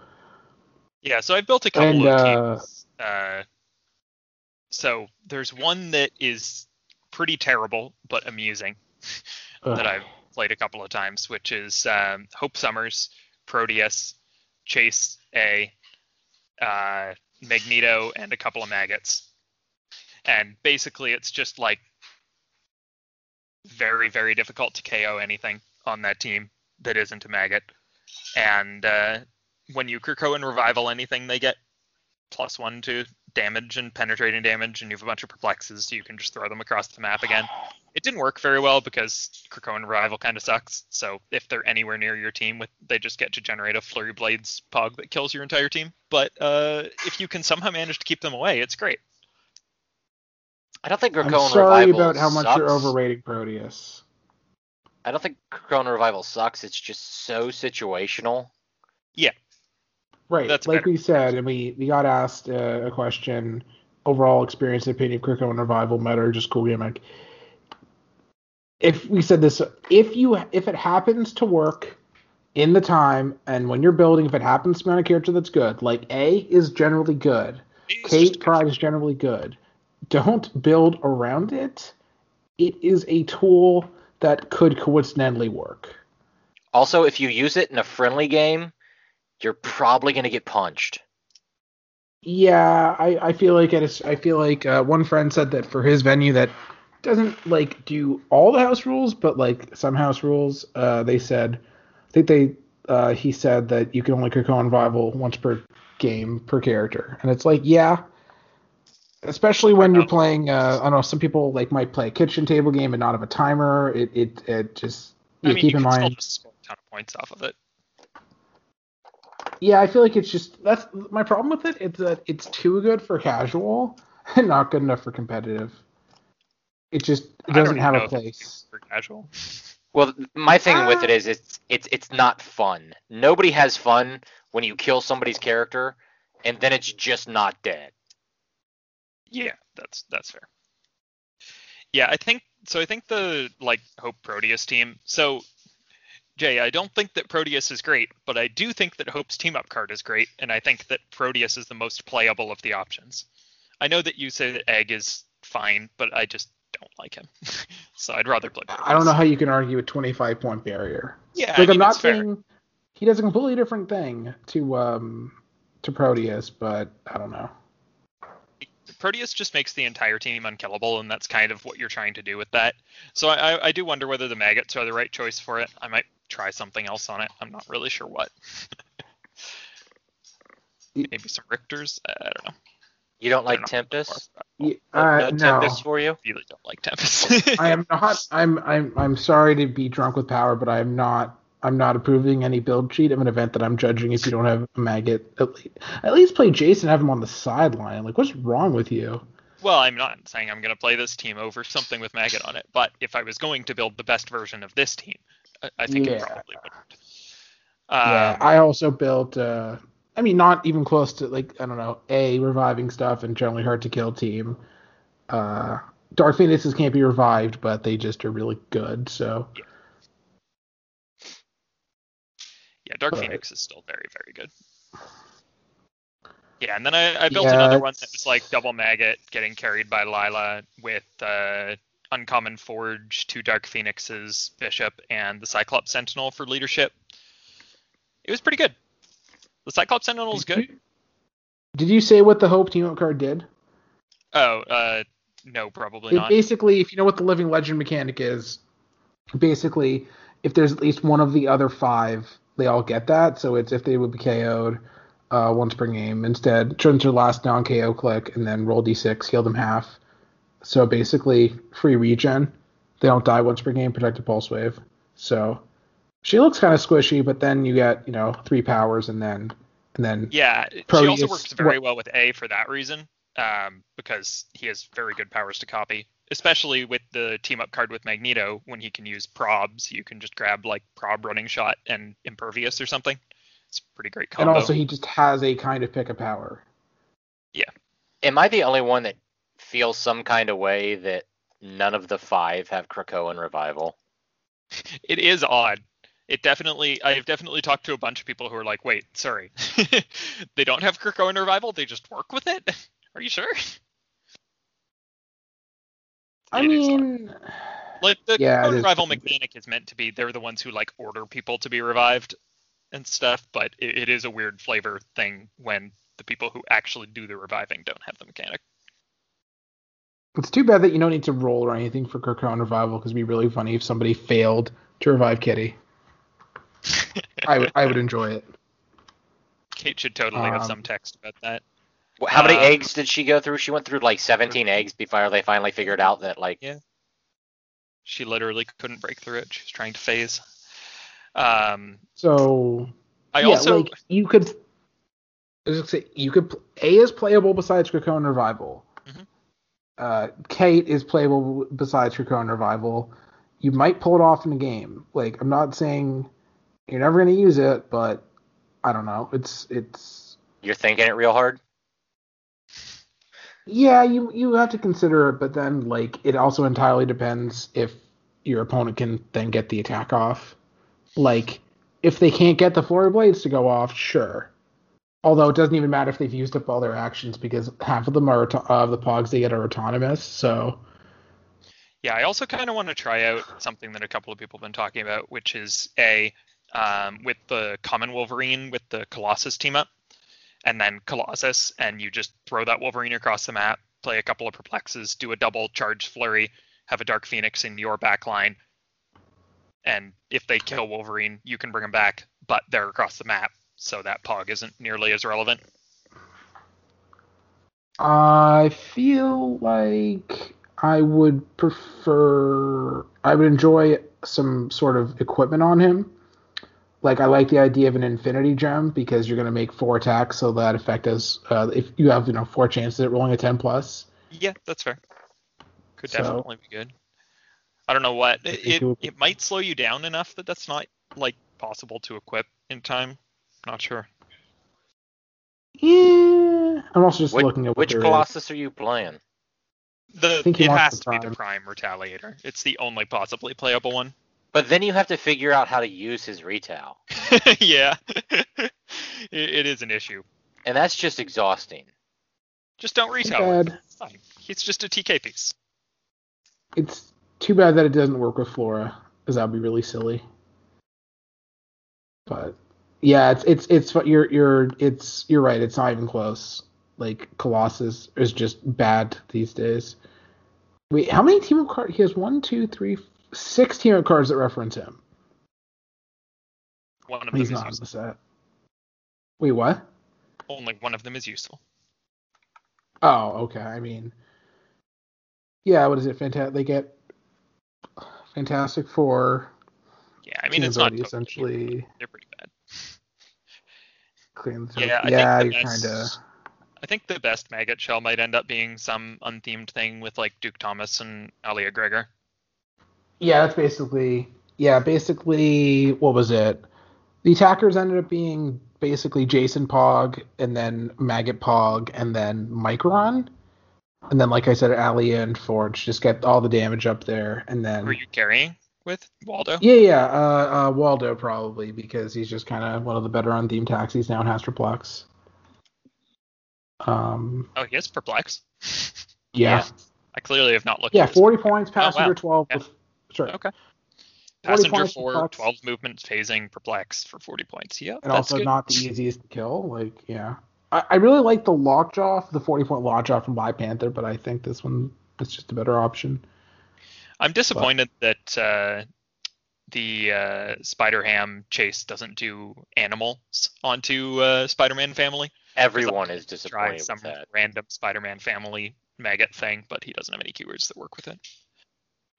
Yeah, so I built a couple and, of uh, teams. Uh, so there's one that is pretty terrible, but amusing, uh, that I've played a couple of times, which is um, Hope Summers, Proteus, Chase A, Uh, Magneto, and a couple of maggots. And basically it's just like very, very difficult to K O anything on that team that isn't a maggot. And uh, when you Krakoa and Revival anything, they get plus one to damage and penetrating damage, and you have a bunch of perplexes, so you can just throw them across the map again. It didn't work very well because Krakoa and Revival kind of sucks, so if they're anywhere near your team, with they just get to generate a Flurry Blades Pog that kills your entire team. But uh, if you can somehow manage to keep them away, it's great. I don't think Krakoa and Revival sucks. I'm sorry about how much sucks. You're overrating Proteus. I don't think Krakoa and Revival sucks, it's just so situational. Yeah. Right, That's like better. we said, and we, we got asked uh, a question, overall experience and opinion of Krakoa and Revival, meta, just cool gimmick. If we said this, if you if it happens to work in the time and when you're building, if it happens to be on a character that's good, like A is generally good, Kate Prime is generally good, don't build around it. It is a tool that could coincidentally work. Also, if you use it in a friendly game, you're probably going to get punched. Yeah, I, I feel like it is, I feel like uh, one friend said that for his venue that doesn't like do all the house rules, but like some house rules. Uh, they said, I think they uh, he said that you can only Krakoa and Revival once per game per character, and it's like yeah, especially when you're playing. Uh, I don't know, some people like might play a kitchen table game and not have a timer. It it it just you I mean, keep you in can mind. Still just score a ton of points off of it. Yeah, I feel like it's just that's my problem with it. It's that it's too good for casual and not good enough for competitive. It just it doesn't have a place for casual. Well, my thing ah. with it is it's it's it's not fun. Nobody has fun when you kill somebody's character and then it's just not dead. Yeah, that's that's fair. Yeah, I think so. I think the like Hope Proteus team. So Jay, I don't think that Proteus is great, but I do think that Hope's team-up card is great, and I think that Proteus is the most playable of the options. I know that you say that Egg is fine, but I just don't like him. So I'd rather play Proteus. I don't know how you can argue a twenty-five point barrier. Yeah, like, I mean, I'm not saying he does a completely different thing to um, to Proteus, but I don't know. Proteus just makes the entire team unkillable, and that's kind of what you're trying to do with that. So I, I do wonder whether the maggots are the right choice for it. I might try something else on it. I'm not really sure what. Maybe some Richters. I don't know. You don't like Tempest? Yeah, uh, no, no Tempest for you? You don't like Tempest. I am not. I'm. I'm. I'm sorry to be drunk with power, but I'm not. I'm not approving any build sheet of an event that I'm judging. If you don't have a maggot, at least, at least play Jason. Have him on the sideline. Like, what's wrong with you? Well, I'm not saying I'm going to play this team over something with maggot on it, but if I was going to build the best version of this team, I, I think yeah. it probably wouldn't. Um, yeah, I also built. Uh, I mean, not even close to, like, I don't know, A, reviving stuff and generally hard to kill team. Uh, Dark Phoenixes can't be revived, but they just are really good, so. Yeah, yeah Dark but. Phoenix is still very, very good. Yeah, and then I, I built yeah, another one that was, like, double maggot, getting carried by Lila with uh, Uncommon Forge, two Dark Phoenixes, Bishop, and the Cyclops Sentinel for leadership. It was pretty good. The Cyclops Sentinel is good. You, did you say what the Hope team-up card did? Oh, uh, no, probably it not. Basically, if you know what the Living Legend mechanic is, basically, if there's at least one of the other five, they all get that. So it's if they would be K O'd uh, once per game. Instead, turn to your last non-K O click and then roll d six, heal them half. So basically, free regen. They don't die once per game, protect a pulse wave. So... she looks kind of squishy, but then you get, you know, three powers and then and then yeah, Proteus. She also works very well with A for that reason, um, because he has very good powers to copy, especially with the team-up card with Magneto. When he can use probs, you can just grab, like, prob running shot and impervious or something. It's a pretty great combo. And also he just has a kind of pick a power. Yeah. Am I the only one that feels some kind of way that none of the five have Krakoa and Revival? It is odd. It definitely, I've definitely talked to a bunch of people who are like, wait, sorry, they don't have Krakoa and Revival, they just work with it? Are you sure? I it mean... like, the yeah, Krakoa and Revival mechanic is meant to be, they're the ones who, like, order people to be revived and stuff, but it, it is a weird flavor thing when the people who actually do the reviving don't have the mechanic. It's too bad that you don't need to roll or anything for Krakoa and Revival, because it'd be really funny if somebody failed to revive Kitty. I would I would enjoy it. Kate should totally um, have some text about that. How many um, eggs did she go through? She went through like seventeen eggs before they finally figured out that, like... yeah. She literally couldn't break through it. She was trying to phase. Um, so... I yeah, also... like, you could... I was gonna say, you could... A is playable besides Krakoa and Revival. Mm-hmm. Uh, Kate is playable besides Krakoa and Revival. You might pull it off in a game. Like, I'm not saying... you're never going to use it, but I don't know. It's it's. You're thinking it real hard. Yeah, you you have to consider it, but then, like, it also entirely depends if your opponent can then get the attack off. Like, if they can't get the flurry blades to go off, sure. Although it doesn't even matter if they've used up all their actions, because half of them are of uh, the pogs they get are autonomous. So. Yeah, I also kind of want to try out something that a couple of people have been talking about, which is a. Um, with the common Wolverine with the Colossus team up, and then Colossus, and you just throw that Wolverine across the map, play a couple of perplexes, do a double charge flurry, have a Dark Phoenix in your back line, and if they kill Wolverine, you can bring them back, but they're across the map, so that pog isn't nearly as relevant. I feel like I would prefer... I would enjoy some sort of equipment on him. Like, I like the idea of an infinity gem, because you're going to make four attacks, so that effect is, uh, if you have, you know, four chances at rolling a ten plus. Yeah, that's fair. Could so, definitely be good. I don't know what. It, it it might slow you down enough that that's not, like, possible to equip in time. Not sure. Yeah. I'm also just which, looking at what Which Colossus is. Are you playing? The It has to prime. be the Prime Retaliator. It's the only possibly playable one. But then you have to figure out how to use his retail. Yeah. it, it is an issue. And that's just exhausting. Just don't retail him. It's fine. It's just a T K piece. It's too bad that it doesn't work with Flora, because that would be really silly. But yeah, it's it's it's you're you're it's you're right, it's not even close. Like, Colossus is just bad these days. Wait, how many team of cards? He has one, two, three, four. Six team-up cards that reference him. One of He's them is not useful. Wait, what? Only one of them is useful. Oh, okay. I mean, yeah. What is it? Fantastic. They get Fantastic Four. Yeah, I mean, it's not totally essentially. Evil. They're pretty bad. Clean. Yeah, yeah. I think yeah you're kind of. I think the best Maggot Shell might end up being some unthemed thing with like Duke Thomas and Alia Gregor. Yeah, that's basically. Yeah, basically, what was it? The attackers ended up being basically Jason Pog, and then Maggot Pog, and then Micron. And then, like I said, Alia and Forge just get all the damage up there. And then. Were you carrying with Waldo? Yeah, yeah. Uh, uh, Waldo, probably, because he's just kind of one of the better on themed taxis now in Hastroplux. Um. Oh, he is perplex. Yeah. yeah. I clearly have not looked yeah, at this. Yeah, forty before. Points, passenger oh, wow. twelve. Yeah. With, sorry. Okay. Passenger four, twelve movement, phasing, perplex for forty points. Yep, and that's also good. Not the easiest to kill. Like, yeah, I, I really like the lockjaw, the forty-point lockjaw from Black Panther, but I think this one is just a better option. I'm disappointed but. that uh, the uh, Spider-Ham chase doesn't do animals onto uh, Spider-Man family. Everyone is disappointed with some that. Random Spider-Man family maggot thing, but he doesn't have any keywords that work with it.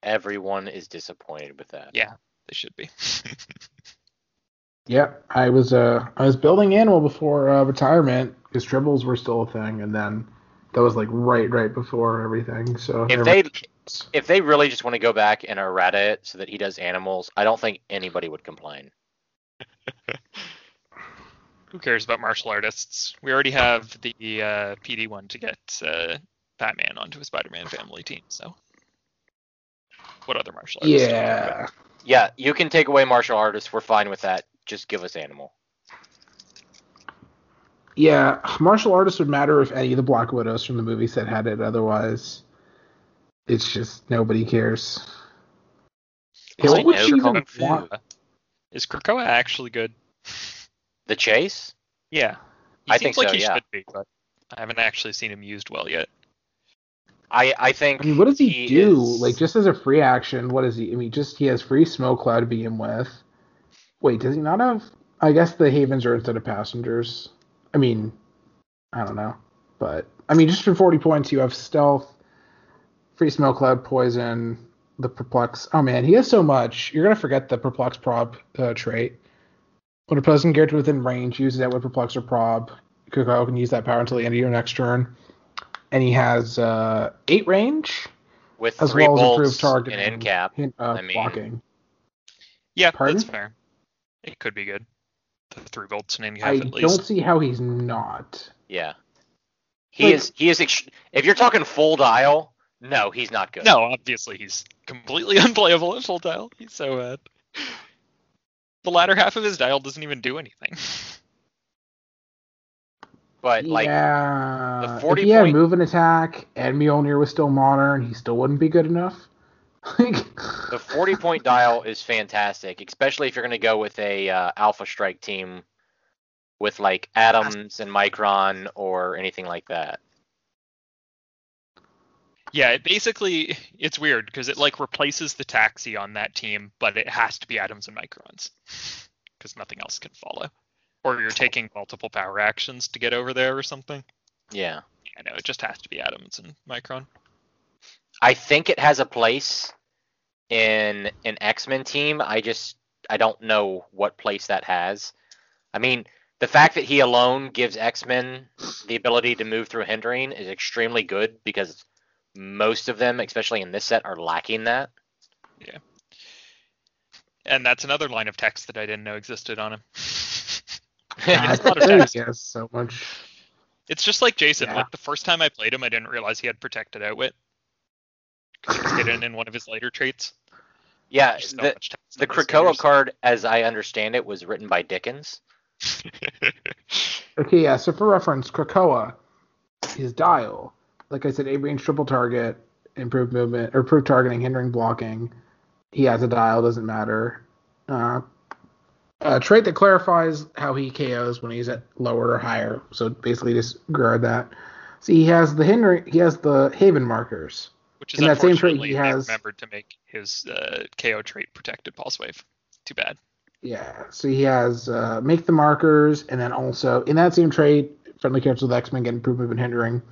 Everyone is disappointed with that. Yeah, they should be. yeah, I was uh, I was building animal before uh, retirement because tribbles were still a thing, and then that was like right right before everything. So if they if they really just want to go back and errata it so that he does animals, I don't think anybody would complain. Who cares about martial artists? We already have the uh, P D one to get uh, Batman onto a Spider-Man family team, so. What other martial artists? Yeah. Yeah, you can take away martial artists. We're fine with that. Just give us animal. Yeah, martial artists would matter if any of the Black Widows from the movies that had it. Otherwise, it's just nobody cares. Hey, what would she even want? Is Krakoa actually good? The chase? Yeah. He I seems think like so, he yeah. should be, but I haven't actually seen him used well yet. I, I think. I mean, what does he, he do? Is... Like, just as a free action, what is he? I mean, just he has free smoke cloud to begin with. Wait, does he not have? I guess the Havens are instead of passengers. I mean, I don't know, but I mean, just for forty points, you have stealth, free smoke cloud, poison, the perplex. Oh man, he has so much. You're gonna forget the perplex prob uh, trait. When a person gets within range, uses that with perplex or prob. Kuko can use that power until the end of your next turn. And he has uh, eight range, with as three well bolts as improved targeting and end cap. And, uh, I mean, blocking. Yeah, Pardon? That's fair. It could be good. The three bolts and end cap. I at least. don't see how he's not. Yeah, he like, is. He is. Ext- if you're talking full dial, no, he's not good. No, obviously he's completely unplayable at full dial. He's so bad. The latter half of his dial doesn't even do anything. But like yeah. the forty if he point, had move and attack, and Mjolnir was still modern, he still wouldn't be good enough. The forty point dial is fantastic, especially if you're going to go with a uh, Alpha Strike team with like Adams and Micron or anything like that. Yeah, it basically it's weird because it like replaces the taxi on that team, but it has to be Adams and Microns because nothing else can follow. Or you're taking multiple power actions to get over there or something. Yeah. I know, it just has to be Adams and Micron. I think it has a place in an X-Men team. I just, I don't know what place that has. I mean, the fact that he alone gives X-Men the ability to move through hindering is extremely good because most of them, especially in this set, are lacking that. Yeah. And that's another line of text that I didn't know existed on him. Yeah, it's, a lot of text. Yes, so much. It's just like Jason. Yeah. Like the first time I played him, I didn't realize he had protected outwit. It's hidden in one of his later traits. Yeah, so the, the Krakoa card, as I understand it, was written by Dickens. Okay, yeah. So for reference, Krakoa, his dial, like I said, eight range triple target, improved movement or improved targeting, hindering blocking. He has a dial, doesn't matter. Uh, A trait that clarifies how he K Os when he's at lower or higher. So basically disregard that. See, he has the hindering, he has the Haven markers. Which is and unfortunately that same trait he has. Remembered to make his uh, K O trait protected pulse wave. Too bad. Yeah, so he has uh, Make the Markers, and then also, in that same trade, friendly characters with X-Men get improved movement hindering.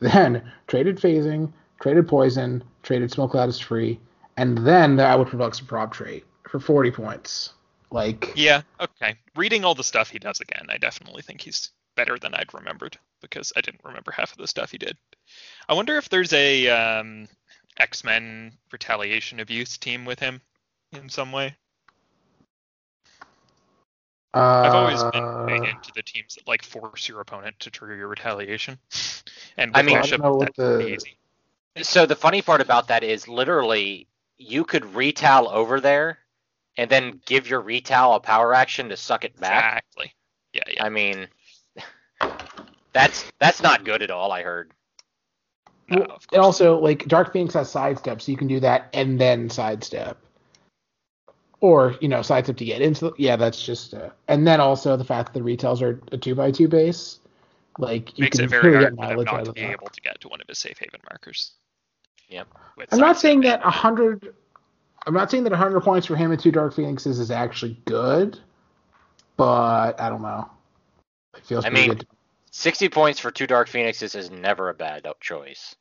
Then, traded Phasing, traded Poison, traded Smoke Cloud is free, and then the Outward Products and Prob trade for forty points. Like, yeah, okay. Reading all the stuff he does again, I definitely think he's better than I'd remembered, because I didn't remember half of the stuff he did. I wonder if there's a um, X-Men retaliation abuse team with him in some way. Uh, I've always been big into the teams that like force your opponent to trigger your retaliation. And I mean, I don't know what the... easy. So the funny part about that is literally you could retal over there and then give your retal a power action to suck it back. Exactly. Yeah, yeah. I mean, that's that's not good at all, I heard. No, well, of course. And also, like, Dark Phoenix has sidestep, so you can do that and then sidestep. Or, you know, sidestep to get into the, yeah, that's just... Uh, and then also the fact that the retails are a two by two base. Like, you Makes can it very hard for them not to be that. able to get to one of his safe haven markers. Yep. I'm not saying that one hundred... I'm not saying that one hundred points for him and two Dark Phoenixes is actually good, but I don't know. It feels I pretty mean, good. sixty points for two Dark Phoenixes is never a bad choice.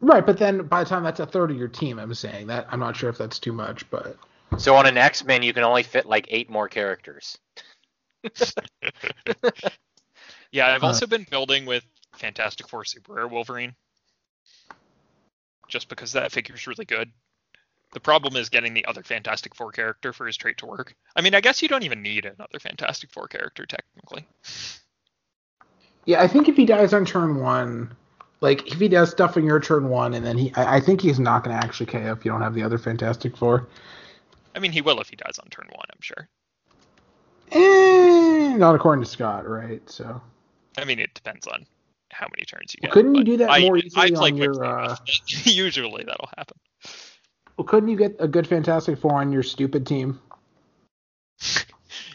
Right, but then by the time that's a third of your team, I'm saying that. I'm not sure if that's too much, but... So on an X-Men, you can only fit like eight more characters. Yeah, I've also been building with Fantastic Four Super Rare Wolverine. Just because that figure's really good. The problem is getting the other Fantastic Four character for his trait to work. I mean, I guess you don't even need another Fantastic Four character, technically. Yeah, I think if he dies on turn one, like, if he does stuff on your turn one, and then he... I, I think he's not going to actually K O if you don't have the other Fantastic Four. I mean, he will if he dies on turn one, I'm sure. Eh, not according to Scott, right? So. I mean, it depends on how many turns you well, get. Couldn't you do that I, more easily I, I on your... Uh... Usually that'll happen. Well, couldn't you get a good Fantastic Four on your stupid team?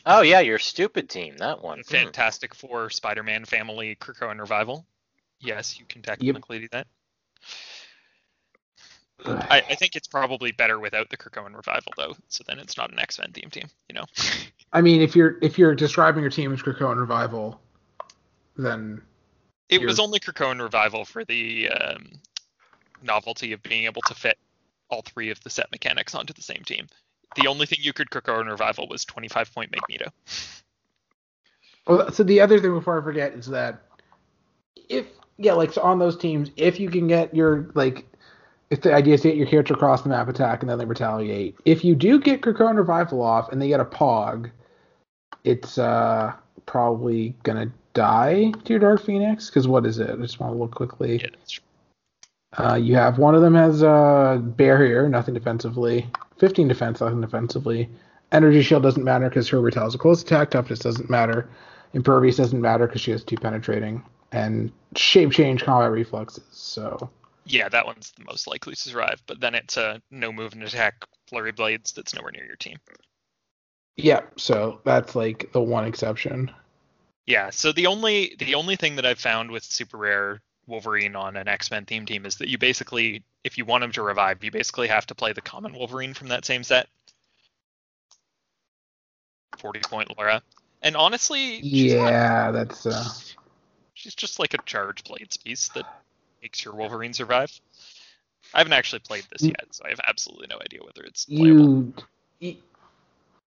Oh, yeah, your stupid team, that one. Fantastic hmm. Four, Spider-Man, Family, Krakoa, and Revival. Yes, you can technically yep. do that. I, I think it's probably better without the Krakoan Revival, though, so then it's not an X-Men theme team, you know? I mean, if you're if you're describing your team as Krakoan Revival, then... It you're... was only Krakoan Revival for the um, novelty of being able to fit all three of the set mechanics onto the same team. The only thing you could Krakoa and Revival was twenty-five point Magneto. Well, so the other thing before I forget is that if, yeah, like, so on those teams, if you can get your, like, if the idea is to get your character across the map attack and then they retaliate, if you do get Krakoa and Revival off and they get a Pog, it's uh, probably going to die to your Dark Phoenix, because what is it? I just want to look quickly. Yeah, that's true. Uh, you have one of them has uh, Barrier, nothing defensively. fifteen defense, nothing defensively. Energy Shield doesn't matter because her retail is a close attack. Toughness doesn't matter. Impervious doesn't matter because she has two penetrating. And Shape Change combat reflexes. So yeah, that one's the most likely to survive. But then it's a no move and attack Flurry Blades that's nowhere near your team. Yeah, so that's like the one exception. Yeah, so the only the only thing that I've found with Super Rare Wolverine on an X-Men theme team is that you basically, if you want him to revive, you basically have to play the common Wolverine from that same set. forty point Laura. And honestly, yeah, she's that's uh she's just like a charge blades piece that makes your Wolverine survive. I haven't actually played this yet, so I have absolutely no idea whether it's playable. You,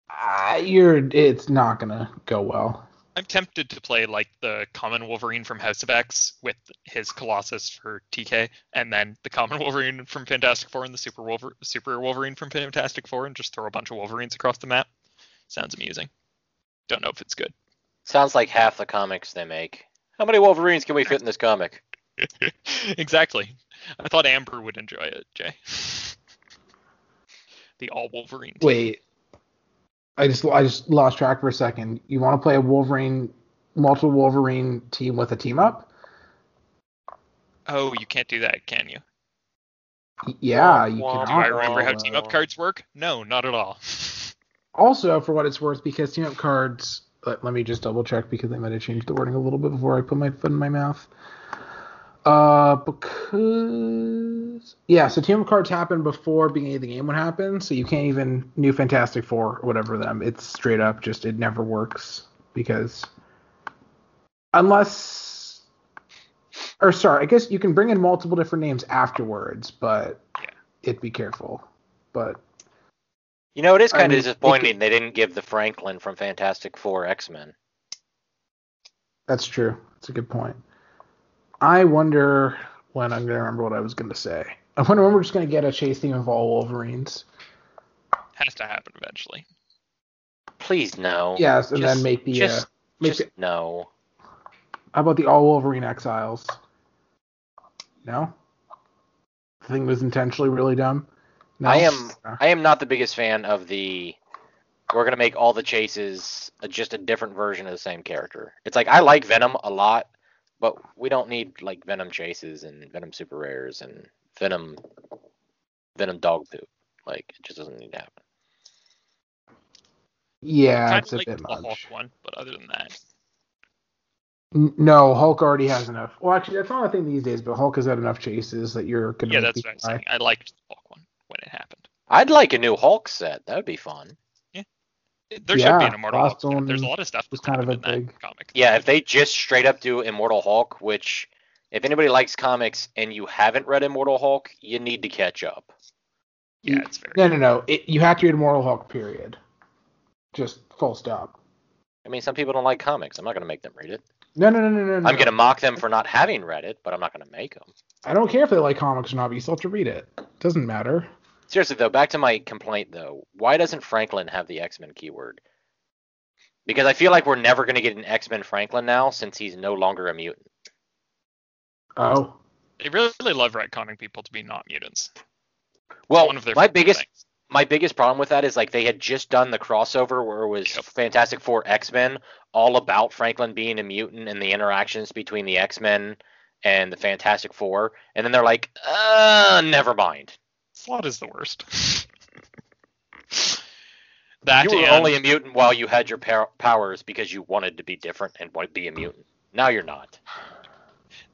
uh, you're it's not gonna go well. I'm tempted to play, like, the common Wolverine from House of X with his Colossus for T K, and then the common Wolverine from Fantastic Four and the Super Wolver- Super Wolverine from Fantastic Four, and just throw a bunch of Wolverines across the map. Sounds amusing. Don't know if it's good. Sounds like half the comics they make. How many Wolverines can we fit in this comic? Exactly. I thought Amber would enjoy it, Jay. The all-Wolverine team. Wait. I just I just lost track for a second. You want to play a Wolverine, multiple Wolverine team with a team up? Oh, you can't do that, can you? Yeah, you can. Do I remember how team up cards work? No, not at all. Also, for what it's worth, because team up cards... Let, let me just double check because I might have changed the wording a little bit before I put my foot in my mouth. Uh, because yeah, so team cards happen before beginning of the game would happen, so you can't even new Fantastic Four or whatever them. It's straight up just it never works because unless or sorry, I guess you can bring in multiple different names afterwards, but yeah. It'd be careful. But you know, it is kind I of mean, disappointing could, they didn't give the Franklin from Fantastic Four X-Men. That's true. That's a good point. I wonder when I'm going to remember what I was going to say. I wonder when we're just going to get a chase team of all Wolverines. Has to happen eventually. Please, no. Yes, and just, then make the... Just, uh, make just the, no. How about the all Wolverine Exiles? No? The thing was intentionally really dumb? No? I am no. I am not the biggest fan of the... We're going to make all the chases just a different version of the same character. It's like, I like Venom a lot. But we don't need like Venom chases and Venom super rares and Venom Venom dog poop. Like it just doesn't need to happen. Yeah, I it's a like bit the much. Hulk one, but other than that, no, Hulk already has enough. Well, actually, that's not a thing these days. But Hulk has had enough chases that you're gonna. Yeah, that's what I'm saying. I liked the Hulk one when it happened. I'd like a new Hulk set. That would be fun. There yeah, should be an Immortal Boston Hulk. There's a lot of stuff that's kind of a big comic. Yeah, if they just straight up do Immortal Hulk, which if anybody likes comics and you haven't read Immortal Hulk, you need to catch up. Yeah, it's very No, no, no. It, you have to read Immortal Hulk, period. Just full stop. I mean, some people don't like comics. I'm not going to make them read it. No, no, no, no, no. I'm no. going to mock them for not having read it, but I'm not going to make them. I don't care if they like comics or not, but you still have to read it. Doesn't matter. Seriously, though, back to my complaint, though. Why doesn't Franklin have the X-Men keyword? Because I feel like we're never going to get an X-Men Franklin now since he's no longer a mutant. Oh. They really, really love retconning people to be not mutants. Well, One of their my biggest things. my biggest problem with that is like they had just done the crossover where it was yep. Fantastic Four X-Men all about Franklin being a mutant and the interactions between the X-Men and the Fantastic Four. And then they're like, uh, never mind. Slot is the worst. That you were only a mutant while you had your par- powers because you wanted to be different and want to be a mutant. Now you're not.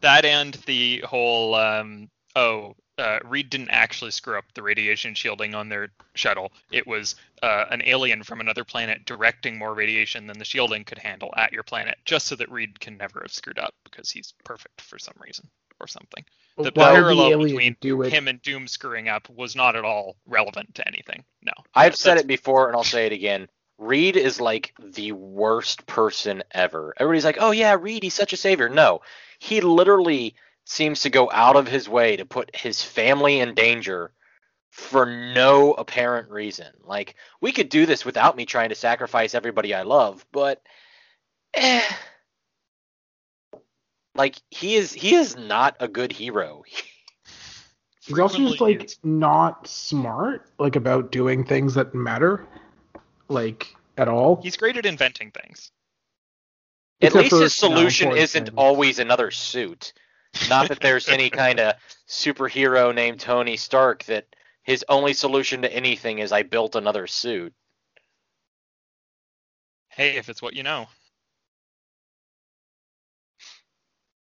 That and the whole, um, oh, uh, Reed didn't actually screw up the radiation shielding on their shuttle. It was uh, an alien from another planet directing more radiation than the shielding could handle at your planet, just so that Reed can never have screwed up because he's perfect for some reason. Or something. The well, parallel between him and Doom screwing up was not at all relevant to anything. No. I've said it before and I'll say it again. Reed is like the worst person ever. Everybody's like, oh yeah, Reed, he's such a savior. No. He literally seems to go out of his way to put his family in danger for no apparent reason. Like, we could do this without me trying to sacrifice everybody I love, but eh. Like, he is he is not a good hero. He's also just, like, is. not smart, like, about doing things that matter, like, at all. He's great at inventing things. At least his solution isn't always another suit. Not that there's any kind of superhero named Tony Stark that his only solution to anything is, I built another suit. Hey, if it's what you know.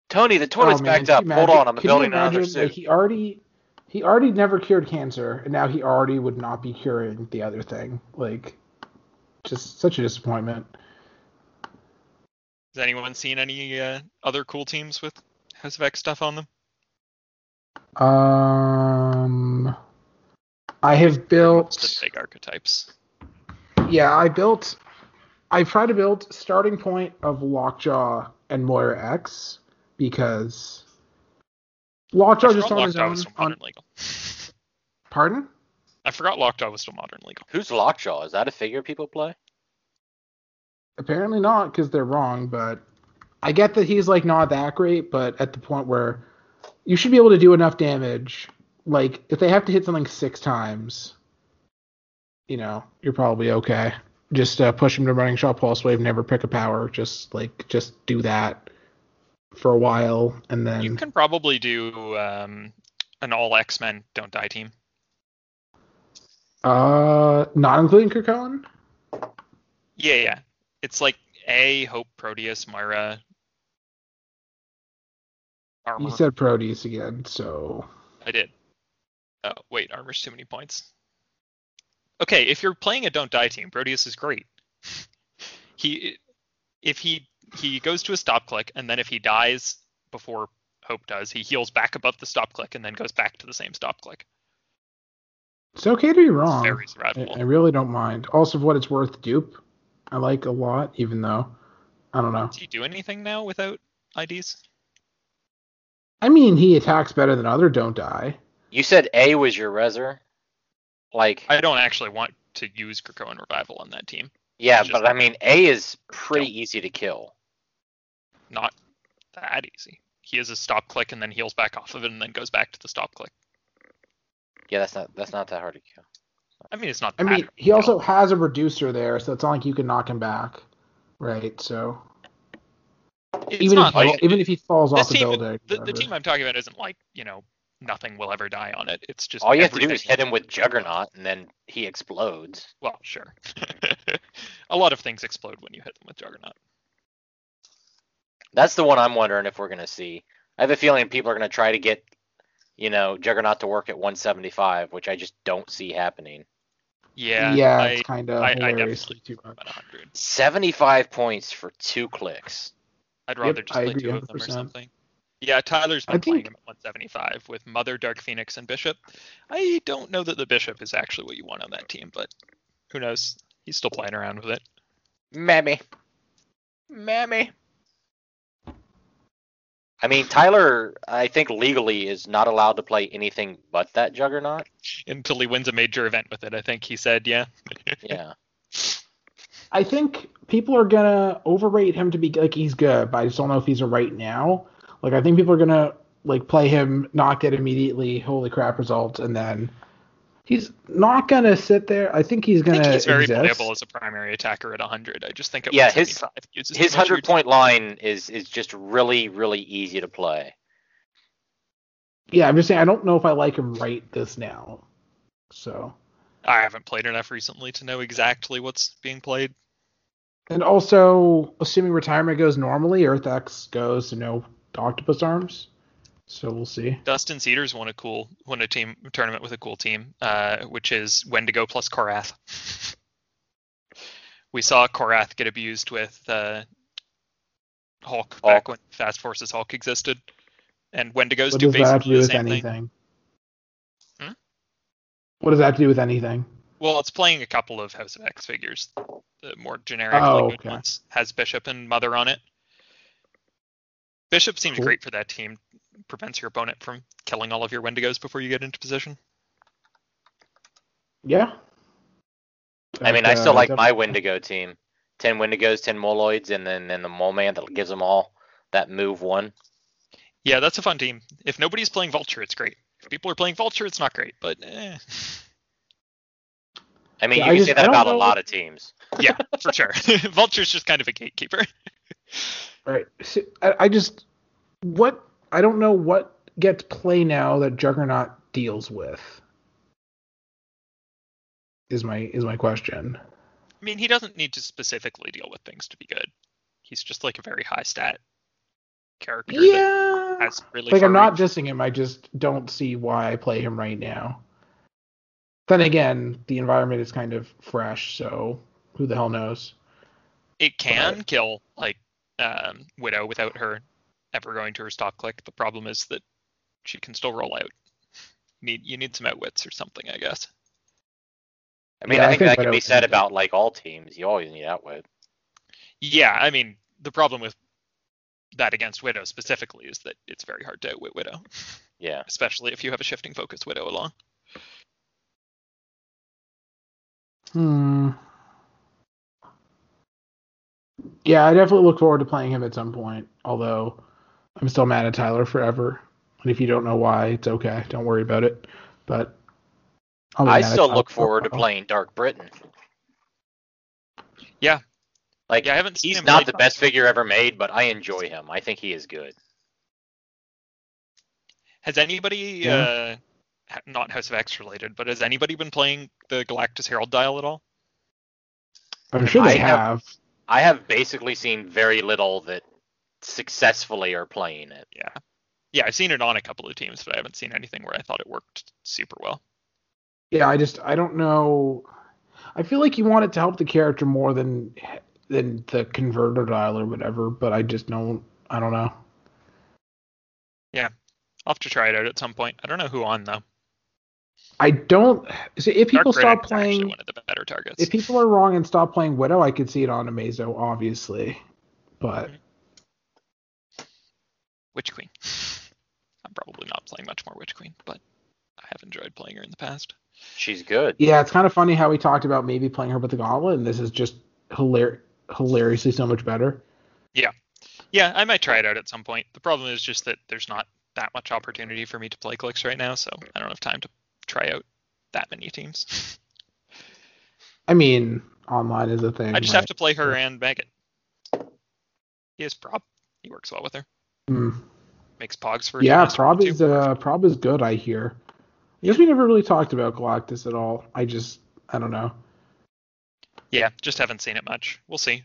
Tony, the toilet's oh, backed up. Hold on, I'm Could building another suit. Like, he already, he already never cured cancer, and now he already would not be curing the other thing. Like, just such a disappointment. Has anyone seen any uh, other cool teams with House of X stuff on them? Um, I have built the big archetypes. Yeah, I built. I tried to build starting point of Lockjaw and Moira X. Because Lockjaw just on his own. On... Legal. Pardon? I forgot Lockjaw was still modern legal. Who's Lockjaw? Is that a figure people play? Apparently not, because they're wrong. But I get that he's like not that great, but at the point where you should be able to do enough damage, like if they have to hit something six times, you know, you're probably okay. Just uh, push him to running shot, pulse wave, never pick a power. Just like just do that. For a while, and then you can probably do um, an all X-Men don't die team. Uh, not including Krakoa. Yeah, yeah. It's like A, Hope, Proteus, Moira. Armor. You said Proteus again, so... I did. Oh, wait, armor's too many points. Okay, if you're playing a don't die team, Proteus is great. he, if he, he goes to a stop click, and then if he dies before Hope does, he heals back above the stop click, and then goes back to the same stop click. It's okay to be wrong. Very survivable. I, I really don't mind. Also, for what it's worth, dupe, I like a lot, even though, I don't know. Does he do anything now without I Ds? I mean, he attacks better than other don't die. You said A was your reser. Like, I don't actually want to use Krakoa and Revival on that team. Yeah, but I mean, A is pretty don't. easy to kill. Not that easy. He has a stop click and then heals back off of it and then goes back to the stop click. Yeah, that's not that's not that hard to kill. I mean, it's not. I that mean, hard he to also kill. has a reducer there, so it's not like you can knock him back, right? So it's even if like, even if he falls off the team, building, the, the team I'm talking about isn't like, you know, nothing will ever die on it. It's just all you have to do is hit him with Juggernaut, and then he explodes. Well, sure. A lot of things explode when you hit them with Juggernaut. That's the one I'm wondering if we're going to see. I have a feeling people are going to try to get, you know, Juggernaut to work at one seventy-five, which I just don't see happening. Yeah, yeah, I, it's kind of I, I definitely do about one hundred. seventy-five points for two clicks. I'd rather yep, just play two one hundred percent. Of them or something. Yeah, Tyler's been I playing think... him at one seventy-five with Mother, Dark Phoenix, and Bishop. I don't know that the Bishop is actually what you want on that team, but who knows? He's still playing around with it. Mammy. Mammy. I mean, Tyler, I think legally, is not allowed to play anything but that Juggernaut. Until he wins a major event with it, I think he said, yeah. Yeah. I think people are going to overrate him to be, like, he's good, but I just don't know if he's a right now. Like, I think people are going to, like, play him, not get immediately, holy crap, results, and then he's not going to sit there. I think he's going to he's very exist. Playable as a primary attacker at one hundred. I just think it yeah, his, his one hundred-point line is, is just really, really easy to play. Yeah, I'm just saying, I don't know if I like him right this now. So I haven't played enough recently to know exactly what's being played. And also, assuming retirement goes normally, Earth-X goes to no... Octopus arms, so we'll see. Dustin Cedars won a cool won a team a tournament with a cool team, uh, which is Wendigo plus Korath. We saw Korath get abused with uh, Hulk, Hulk back when Fast Forces Hulk existed, and Wendigos what do basically have to do the with same anything? thing. Hmm? What does that have to do with anything? Well, it's playing a couple of House of X figures, the more generic oh, like, okay. ones. Has Bishop and Mother on it. Bishop seems cool. great for that team. Prevents your opponent from killing all of your Wendigos before you get into position. Yeah. I mean, uh, I still like definitely. my Wendigo team. ten Wendigos, ten Moloids, and then, then the Mole Man that gives them all that move one. Yeah, that's a fun team. If nobody's playing Vulture, it's great. If people are playing Vulture, it's not great, but eh. I mean, yeah, you I can just, say that about know. a lot of teams. Yeah, for sure. Vulture's just kind of a gatekeeper. Right. So I, I just what I don't know what gets play now that Juggernaut deals with is my is my question. I mean, he doesn't need to specifically deal with things to be good. He's just like a very high stat character. Yeah. That has really like I'm not reach. dissing him. I just don't see why I play him right now. Then again, the environment is kind of fresh, so who the hell knows? It can but, kill like. Um, Widow without her ever going to her stop click. The problem is that she can still roll out. Need you need some outwits or something, I guess. I mean, yeah, I, think I think that can be said about like all teams. You always need outwit. Yeah, I mean, the problem with that against Widow specifically is that it's very hard to outwit Widow. Yeah. Especially if you have a shifting focus Widow along. Hmm. Yeah, I definitely look forward to playing him at some point, although I'm still mad at Tyler forever. And if you don't know why, it's okay. Don't worry about it. But I still look forward to playing Dark Britain. Yeah. Like, yeah, I haven't seen he's him not the best figure ever made, but I enjoy him. I think he is good. Has anybody, yeah. uh, not House of X related, but has anybody been playing the Galactus Herald Dial at all? I'm sure they I have. have. I have basically seen very little that successfully are playing it. Yeah. Yeah, I've seen it on a couple of teams, but I haven't seen anything where I thought it worked super well. Yeah, I just, I don't know. I feel like you want it to help the character more than than the converter dial or whatever, but I just don't, I don't know. Yeah, I'll have to try it out at some point. I don't know who on, though. I don't, see, if people stop playing, one of the better targets. If people are wrong and stop playing Widow, I could see it on Amazo, obviously, but. Witch Queen. I'm probably not playing much more Witch Queen, but I have enjoyed playing her in the past. She's good. Yeah, it's kind of funny how we talked about maybe playing her with the Gauntlet, and this is just hilar- hilariously so much better. Yeah. Yeah, I might try it out at some point. The problem is just that there's not that much opportunity for me to play Clix right now, so I don't have time to try out that many teams. I mean, online is a thing. I just right? have to play her and Maggot. He has Prob. He works well with her. Mm. Makes Pogs for yeah, Prob is uh, Prob is good, I hear. I guess we never really talked about Galactus at all. I just, I don't know. Yeah, just haven't seen it much. We'll see.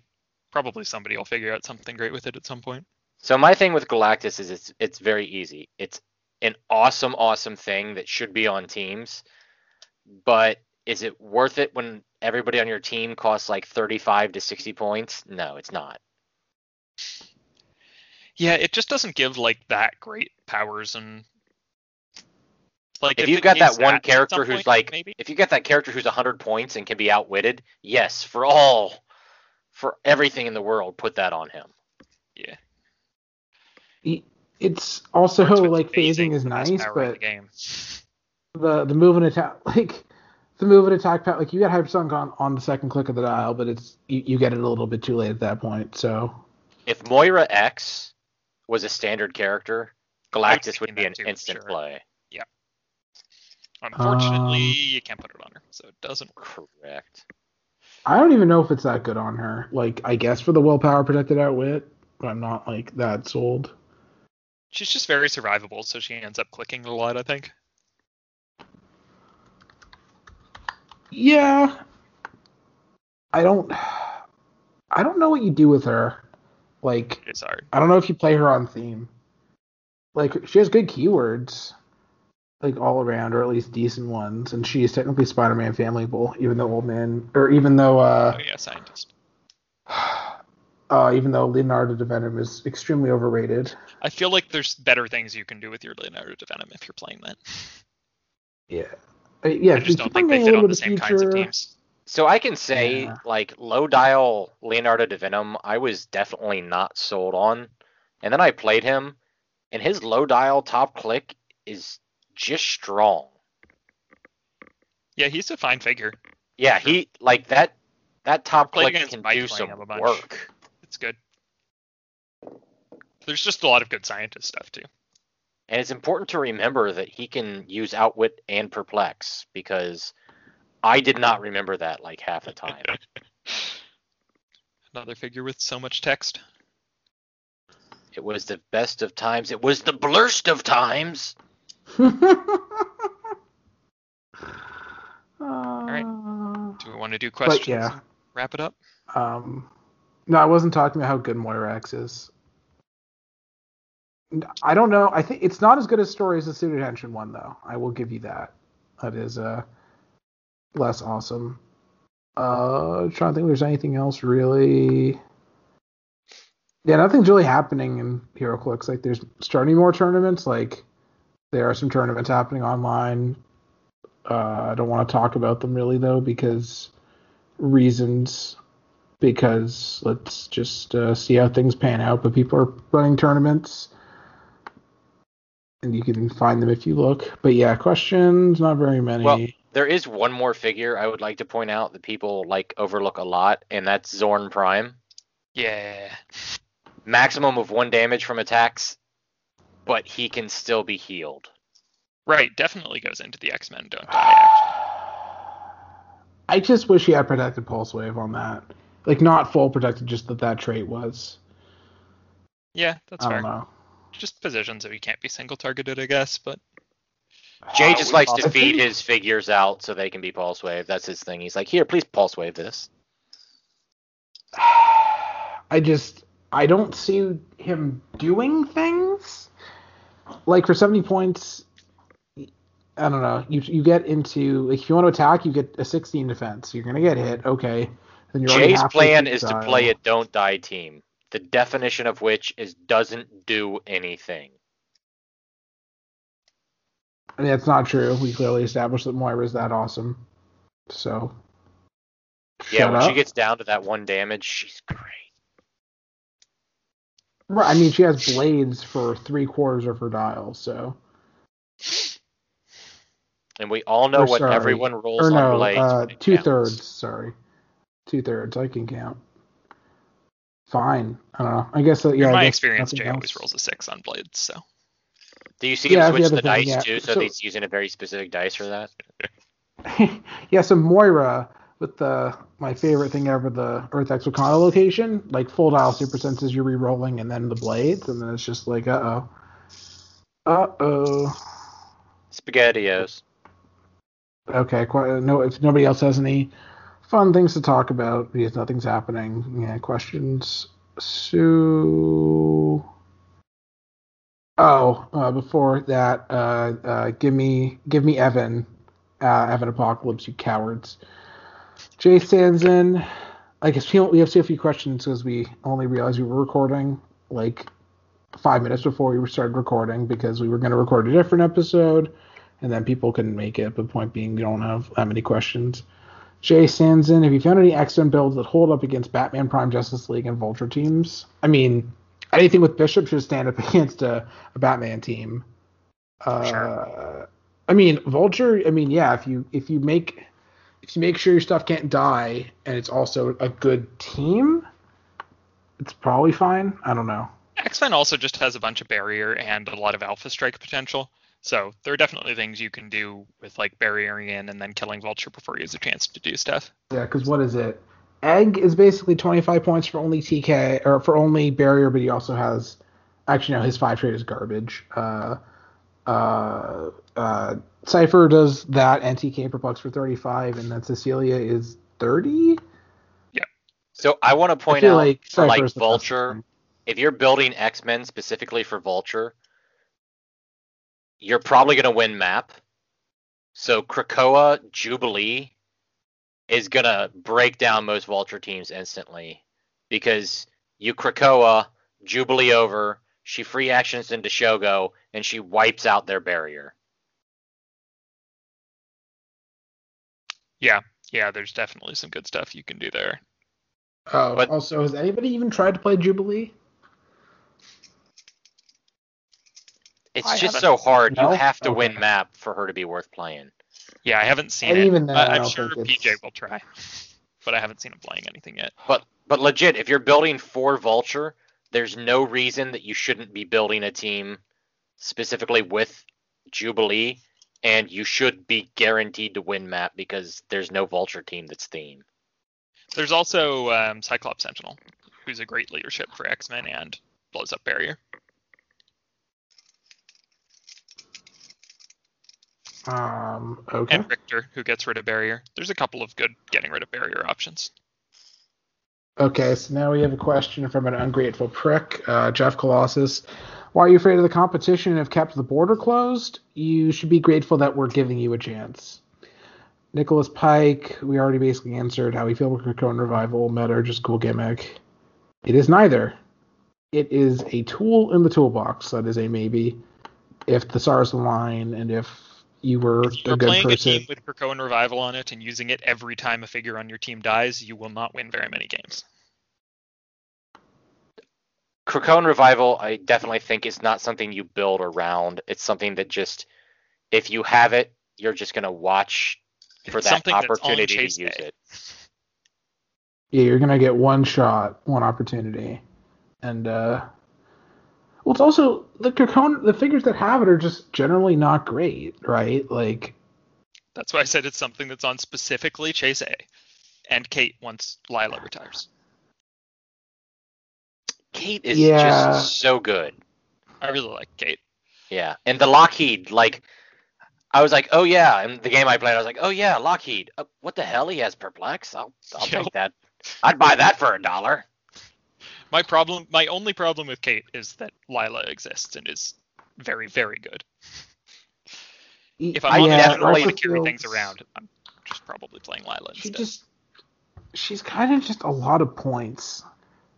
Probably somebody will figure out something great with it at some point. So my thing with Galactus is it's it's very easy. It's an awesome, awesome thing that should be on teams. But is it worth it when everybody on your team costs like thirty-five to sixty points? No, it's not. Yeah, it just doesn't give like that great powers and like if, if you got that one that character who's point, like maybe? If you got that character who's one hundred points and can be outwitted, yes, for all for everything in the world, put that on him. Yeah. It's also it's like phasing, phasing is nice, but the, game. the the move and attack like the move and attack like you get hypersonic on, on the second click of the dial, but it's you, you get it a little bit too late at that point. So if Moira X was a standard character, Galactus would be an too, instant sure. play. Yeah. Unfortunately, um, you can't put it on her, so it doesn't correct. I don't even know if it's that good on her. Like, I guess for the willpower protected outwit, but I'm not, like, that sold. She's just very survivable, so she ends up clicking a lot, I think. Yeah. I don't... I don't know what you do with her. Like, it's hard. I don't know if you play her on theme. Like, she has good keywords, like, all around, or at least decent ones, and she's technically Spider-Man Familyable, even though old man, or even though, uh... Oh, yeah, scientist. Uh, even though Leonardo da Venom is extremely overrated. I feel like there's better things you can do with your Leonardo da Venom if you're playing that. Yeah. I, yeah, I just don't think they fit on the same future... kinds of teams. So I can say, yeah. like, low-dial Leonardo da Venom, I was definitely not sold on. And then I played him, and his low-dial top click is just strong. Yeah, he's a fine figure. Yeah, he, like, that that top click can do some work. It's good. There's just a lot of good scientist stuff, too. And it's important to remember that he can use Outwit and Perplex, because... I did not remember that like half the time. Another figure with so much text. It was the best of times. It was the blurst of times. All right. Do we want to do questions? Yeah. Wrap it up. Um, no, I wasn't talking about how good Moira X is. I don't know. I think it's not as good a story as the Pseudotension one, though. I will give you that. That is a. Uh, Less awesome. Uh, I'm trying to think if there's anything else really. Yeah, nothing's really happening in HeroClix. Like, there's starting more tournaments. Like, there are some tournaments happening online. Uh, I don't want to talk about them really, though, because reasons. Because let's just uh, see how things pan out. But people are running tournaments. And you can find them if you look. But yeah, questions, not very many. Well, there is one more figure I would like to point out that people like overlook a lot, and that's Zorn Prime. Yeah. Maximum of one damage from attacks, but he can still be healed. Right, definitely goes into the X-Men Don't Die action. I just wish he had protected Pulse Wave on that. Like, not full protected, just that that trait was. Yeah, that's I fair. I don't know. Just positions that he can't be single targeted, I guess, but... Jay just likes to feed his figures out so they can be pulse wave. That's his thing. He's like, here, please pulse wave this. I just, I don't see him doing things. like for seventy points, I don't know. You you get into like if you want to attack, you get a sixteen defense. You're gonna get hit. Okay. Then you're Jay's plan is to play a don't die team. The definition of which is doesn't do anything. I mean, that's not true. We clearly established that Moira's that awesome. So. Yeah, when up. she gets down to that one damage, she's great. Right. I mean, she has blades for three quarters of her dial, so. And we all know or what sorry. everyone rolls or on no, blades. Uh, two counts. thirds, sorry. Two thirds, I can count. Fine. I don't know. I guess. Uh, yeah, In my I guess experience, Jay else. always rolls a six on blades, so. Do you see him yeah, switch the, the thing, dice, yeah. too? So, so he's using a very specific dice for that? Yeah, so Moira, with the my favorite thing ever, the Earth X Wakanda location, like full dial super senses, you're re-rolling, and then the blades, and then it's just like, uh-oh. Uh-oh. SpaghettiOs. Okay, quite, no, if nobody else has any fun things to talk about, because nothing's happening, yeah, questions? So... Oh, uh, before that, uh, uh, give me, give me Evan, uh, Evan Apocalypse, you cowards. Jay stands in. I guess we have to a few questions because we only realized we were recording like five minutes before we started recording because we were going to record a different episode, and then people couldn't make it. But point being, we don't have that many questions. Jay stands in. Have you found any X-Men builds that hold up against Batman Prime, Justice League, and Vulture teams? I mean. Anything with Bishop should stand up against a, a Batman team. Uh, sure. I mean, Vulture. I mean, yeah. If you if you make if you make sure your stuff can't die and it's also a good team, it's probably fine. I don't know. X-Men also just has a bunch of barrier and a lot of Alpha Strike potential, so there are definitely things you can do with like barriering in and then killing Vulture before he has a chance to do stuff. Yeah, because what is it? Egg is basically twenty-five points for only T K, or for only Barrier, but he also has... Actually, no, his five trade is garbage. Uh, uh, uh, Cypher does that, and T K Perplex for thirty-five, and then Cecilia is thirty? Yeah. So I want to point out, like, like Vulture, if you're building X-Men specifically for Vulture, you're probably going to win map. So Krakoa, Jubilee... is going to break down most Vulture teams instantly because you Krakoa, Jubilee over, she free actions into Shogo, and she wipes out their barrier. Yeah, yeah, there's definitely some good stuff you can do there. Oh, but, also, has anybody even tried to play Jubilee? It's I just so hard. No? You have to okay. win map for her to be worth playing. Yeah, I haven't seen and it. Even then, uh, I'm sure P J will try, but I haven't seen him playing anything yet. But but legit, if you're building for Vulture, there's no reason that you shouldn't be building a team specifically with Jubilee, and you should be guaranteed to win map because there's no Vulture team that's themed. There's also um, Cyclops Sentinel, who's a great leadership for X-Men and blows up barrier. Um, okay. And Richter, who gets rid of barrier. There's a couple of good getting rid of barrier options. Okay, so now we have a question from an ungrateful prick, uh, Jeff Colossus. Why are you afraid of the competition and have kept the border closed? You should be grateful that we're giving you a chance. Nicholas Pike, we already basically answered how we feel about Krakoan Revival, meta, just cool gimmick. It is neither. It is a tool in the toolbox. That is a maybe. If the S A R S align and if You were if you're a good playing person. a team with Krakoan Revival on it and using it every time a figure on your team dies, you will not win very many games. Krakoan Revival, I definitely think, is not something you build around. It's something that just, if you have it, you're just going to watch for it's that opportunity to use day. it. Yeah, you're going to get one shot, one opportunity. And, uh... Well, it's also the Krakoan, the figures that have it are just generally not great, right? Like, that's why I said it's something that's on specifically Chase A and Kate once Lila retires. Kate is yeah. just so good. I really like Kate. Yeah, and the Lockheed, like, I was like, oh yeah, and the game I played, I was like, oh yeah, Lockheed. Uh, what the hell? He has Perplex. I'll, I'll take that. I'd buy that for a dollar. My problem, my only problem with Kate is that Lila exists and is very, very good. If I'm yeah, definitely going to carry feels... things around, I'm just probably playing Lila she instead. Just, she's kind of just a lot of points.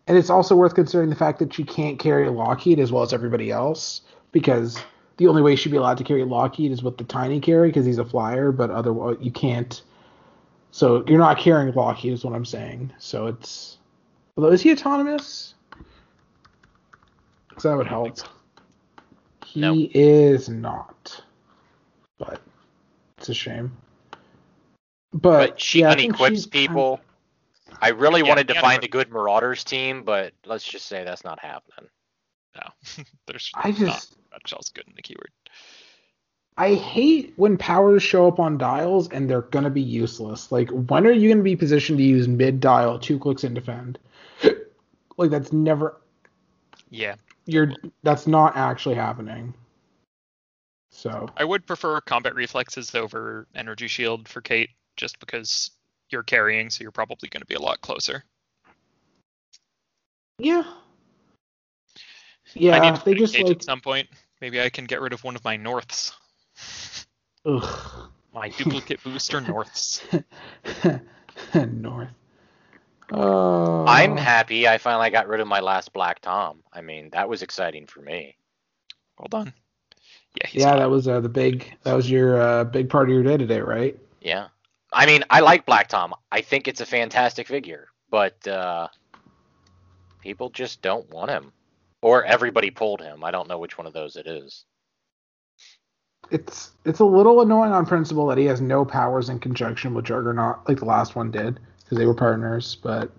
And it's also worth considering the fact that she can't carry Lockheed as well as everybody else, because the only way she'd be allowed to carry Lockheed is with the tiny carry, because he's a flyer, but otherwise you can't. So you're not carrying Lockheed is what I'm saying. So it's... Although, is he autonomous? Because that would help. So. He nope. is not. But it's a shame. But, but she yeah, unequips people. I'm, I really yeah, wanted to find a good Marauders team, but let's just say that's not happening. No. There's I just, not much else good in the keyword. I hate when powers show up on dials and they're going to be useless. Like, when are you going to be positioned to use mid-dial, two clicks and defend? Like, that's never... Yeah. You're That's not actually happening. So I would prefer combat reflexes over energy shield for Kate, just because you're carrying, so you're probably going to be a lot closer. Yeah. Yeah, I need to they just like... at some point. Maybe I can get rid of one of my norths. Ugh. My duplicate booster norths. North. Uh... I'm happy I finally got rid of my last Black Tom. I mean, that was exciting for me. Well done. Yeah, he's yeah fine. That was uh, the big. That was your uh, big part of your day today, right? Yeah. I mean, I like Black Tom. I think it's a fantastic figure, but uh, people just don't want him, or everybody pulled him. I don't know which one of those it is. It's it's a little annoying on principle that he has no powers in conjunction with Juggernaut, like the last one did, because they were partners. But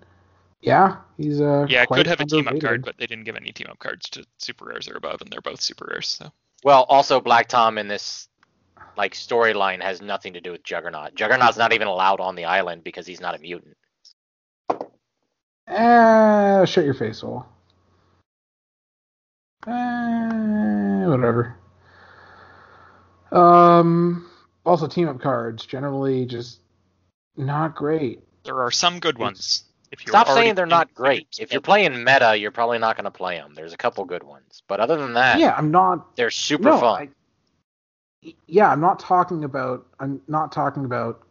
yeah, he's uh yeah quite could have a team up card, but they didn't give any team up cards to super rares or above, and they're both super rares. So. Well, also Black Tom in this like storyline has nothing to do with Juggernaut. Juggernaut's not even allowed on the island because he's not a mutant. Eh, shut your face, Will. Eh, whatever. Um. Also, team up cards generally just not great. There are some good ones. If you're Stop saying they're not great. If you're playing meta, you're probably not going to play them. There's a couple good ones, but other than that, yeah, I'm not. They're super no, fun. I, yeah, I'm not talking about. I'm not talking about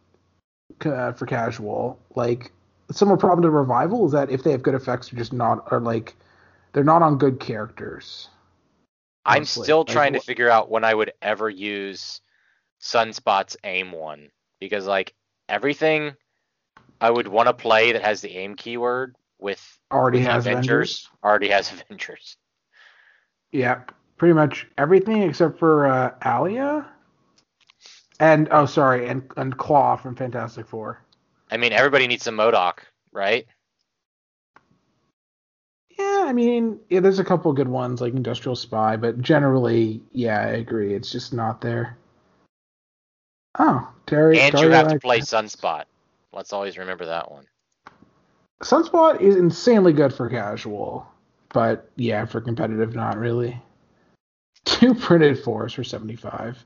uh, for casual. Like, some of the problem to revival is that if they have good effects, they're just not. Or like, they're not on good characters. I'm honestly. still like, trying to figure out when I would ever use Sunspot's aim one, because like everything I would want to play that has the aim keyword with already has Avengers. Already has Avengers. Yeah, pretty much everything except for uh, Alia and oh, sorry, and and Claw from Fantastic Four. I mean, everybody needs some MODOK, right? Yeah, I mean, yeah, there's a couple good ones like Industrial Spy, but generally, yeah, I agree, it's just not there. Oh, Terry, and Daria, you have to play Sunspot. Let's always remember that one. Sunspot is insanely good for casual, but yeah, for competitive, not really. Two printed fours for seventy-five.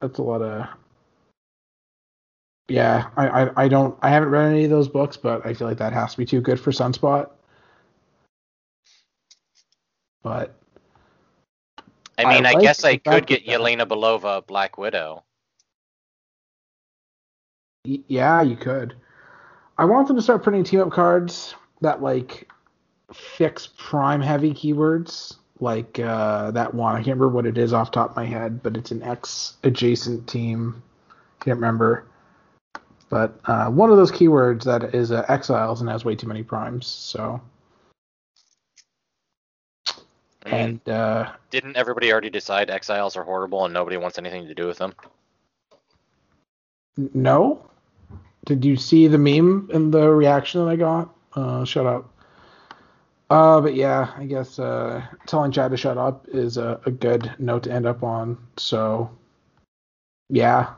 That's a lot of. Yeah, I, I, I don't, I haven't read any of those books, but I feel like that has to be too good for Sunspot. But. I mean, I, I like guess I could get Yelena Belova, Black Widow. Yeah, you could. I want them to start printing team-up cards that, like, fix prime-heavy keywords. Like uh, that one. I can't remember what it is off the top of my head, but it's an X-adjacent team. Can't remember. But uh, one of those keywords that is uh, Exiles and has way too many primes, so... And, and uh, didn't everybody already decide Exiles are horrible and nobody wants anything to do with them? No? Did you see the meme and the reaction that I got? Uh, shut up. Uh, but yeah, I guess uh, telling Chad to shut up is a, a good note to end up on. So, yeah.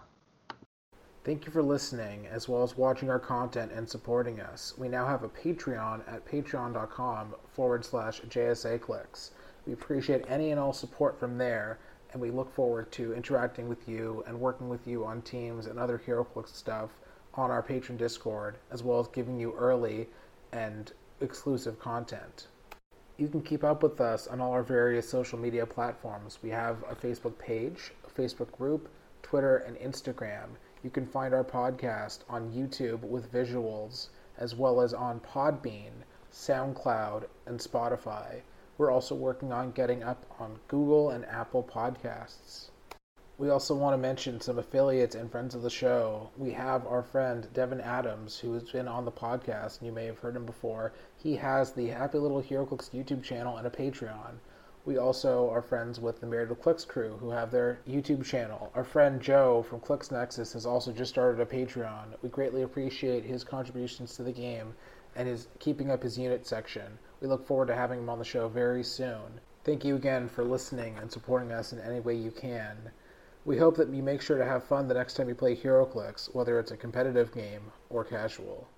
Thank you for listening, as well as watching our content and supporting us. We now have a Patreon at patreon.com forward slash JSAclicks. We appreciate any and all support from there, and we look forward to interacting with you and working with you on teams and other HeroClix stuff on our Patreon Discord, as well as giving you early and exclusive content. you can keep up with us on all our various social media platforms. We have a Facebook page, a Facebook group, Twitter, and Instagram. You can find our podcast on YouTube with visuals, as well as on Podbean, SoundCloud, and Spotify. We're also working on getting up on Google and Apple Podcasts. We also want to mention some affiliates and friends of the show. We have our friend Devin Adams, who has been on the podcast, and you may have heard him before. He has the Happy Little Hero Clicks YouTube channel and a Patreon. We also are friends with the Married with Clicks crew, who have their YouTube channel. Our friend Joe from Clicks Nexus has also just started a Patreon. We greatly appreciate his contributions to the game and his keeping up his unit section. We look forward to having him on the show very soon. Thank you again for listening and supporting us in any way you can. We hope that you make sure to have fun the next time you play HeroClix, whether it's a competitive game or casual.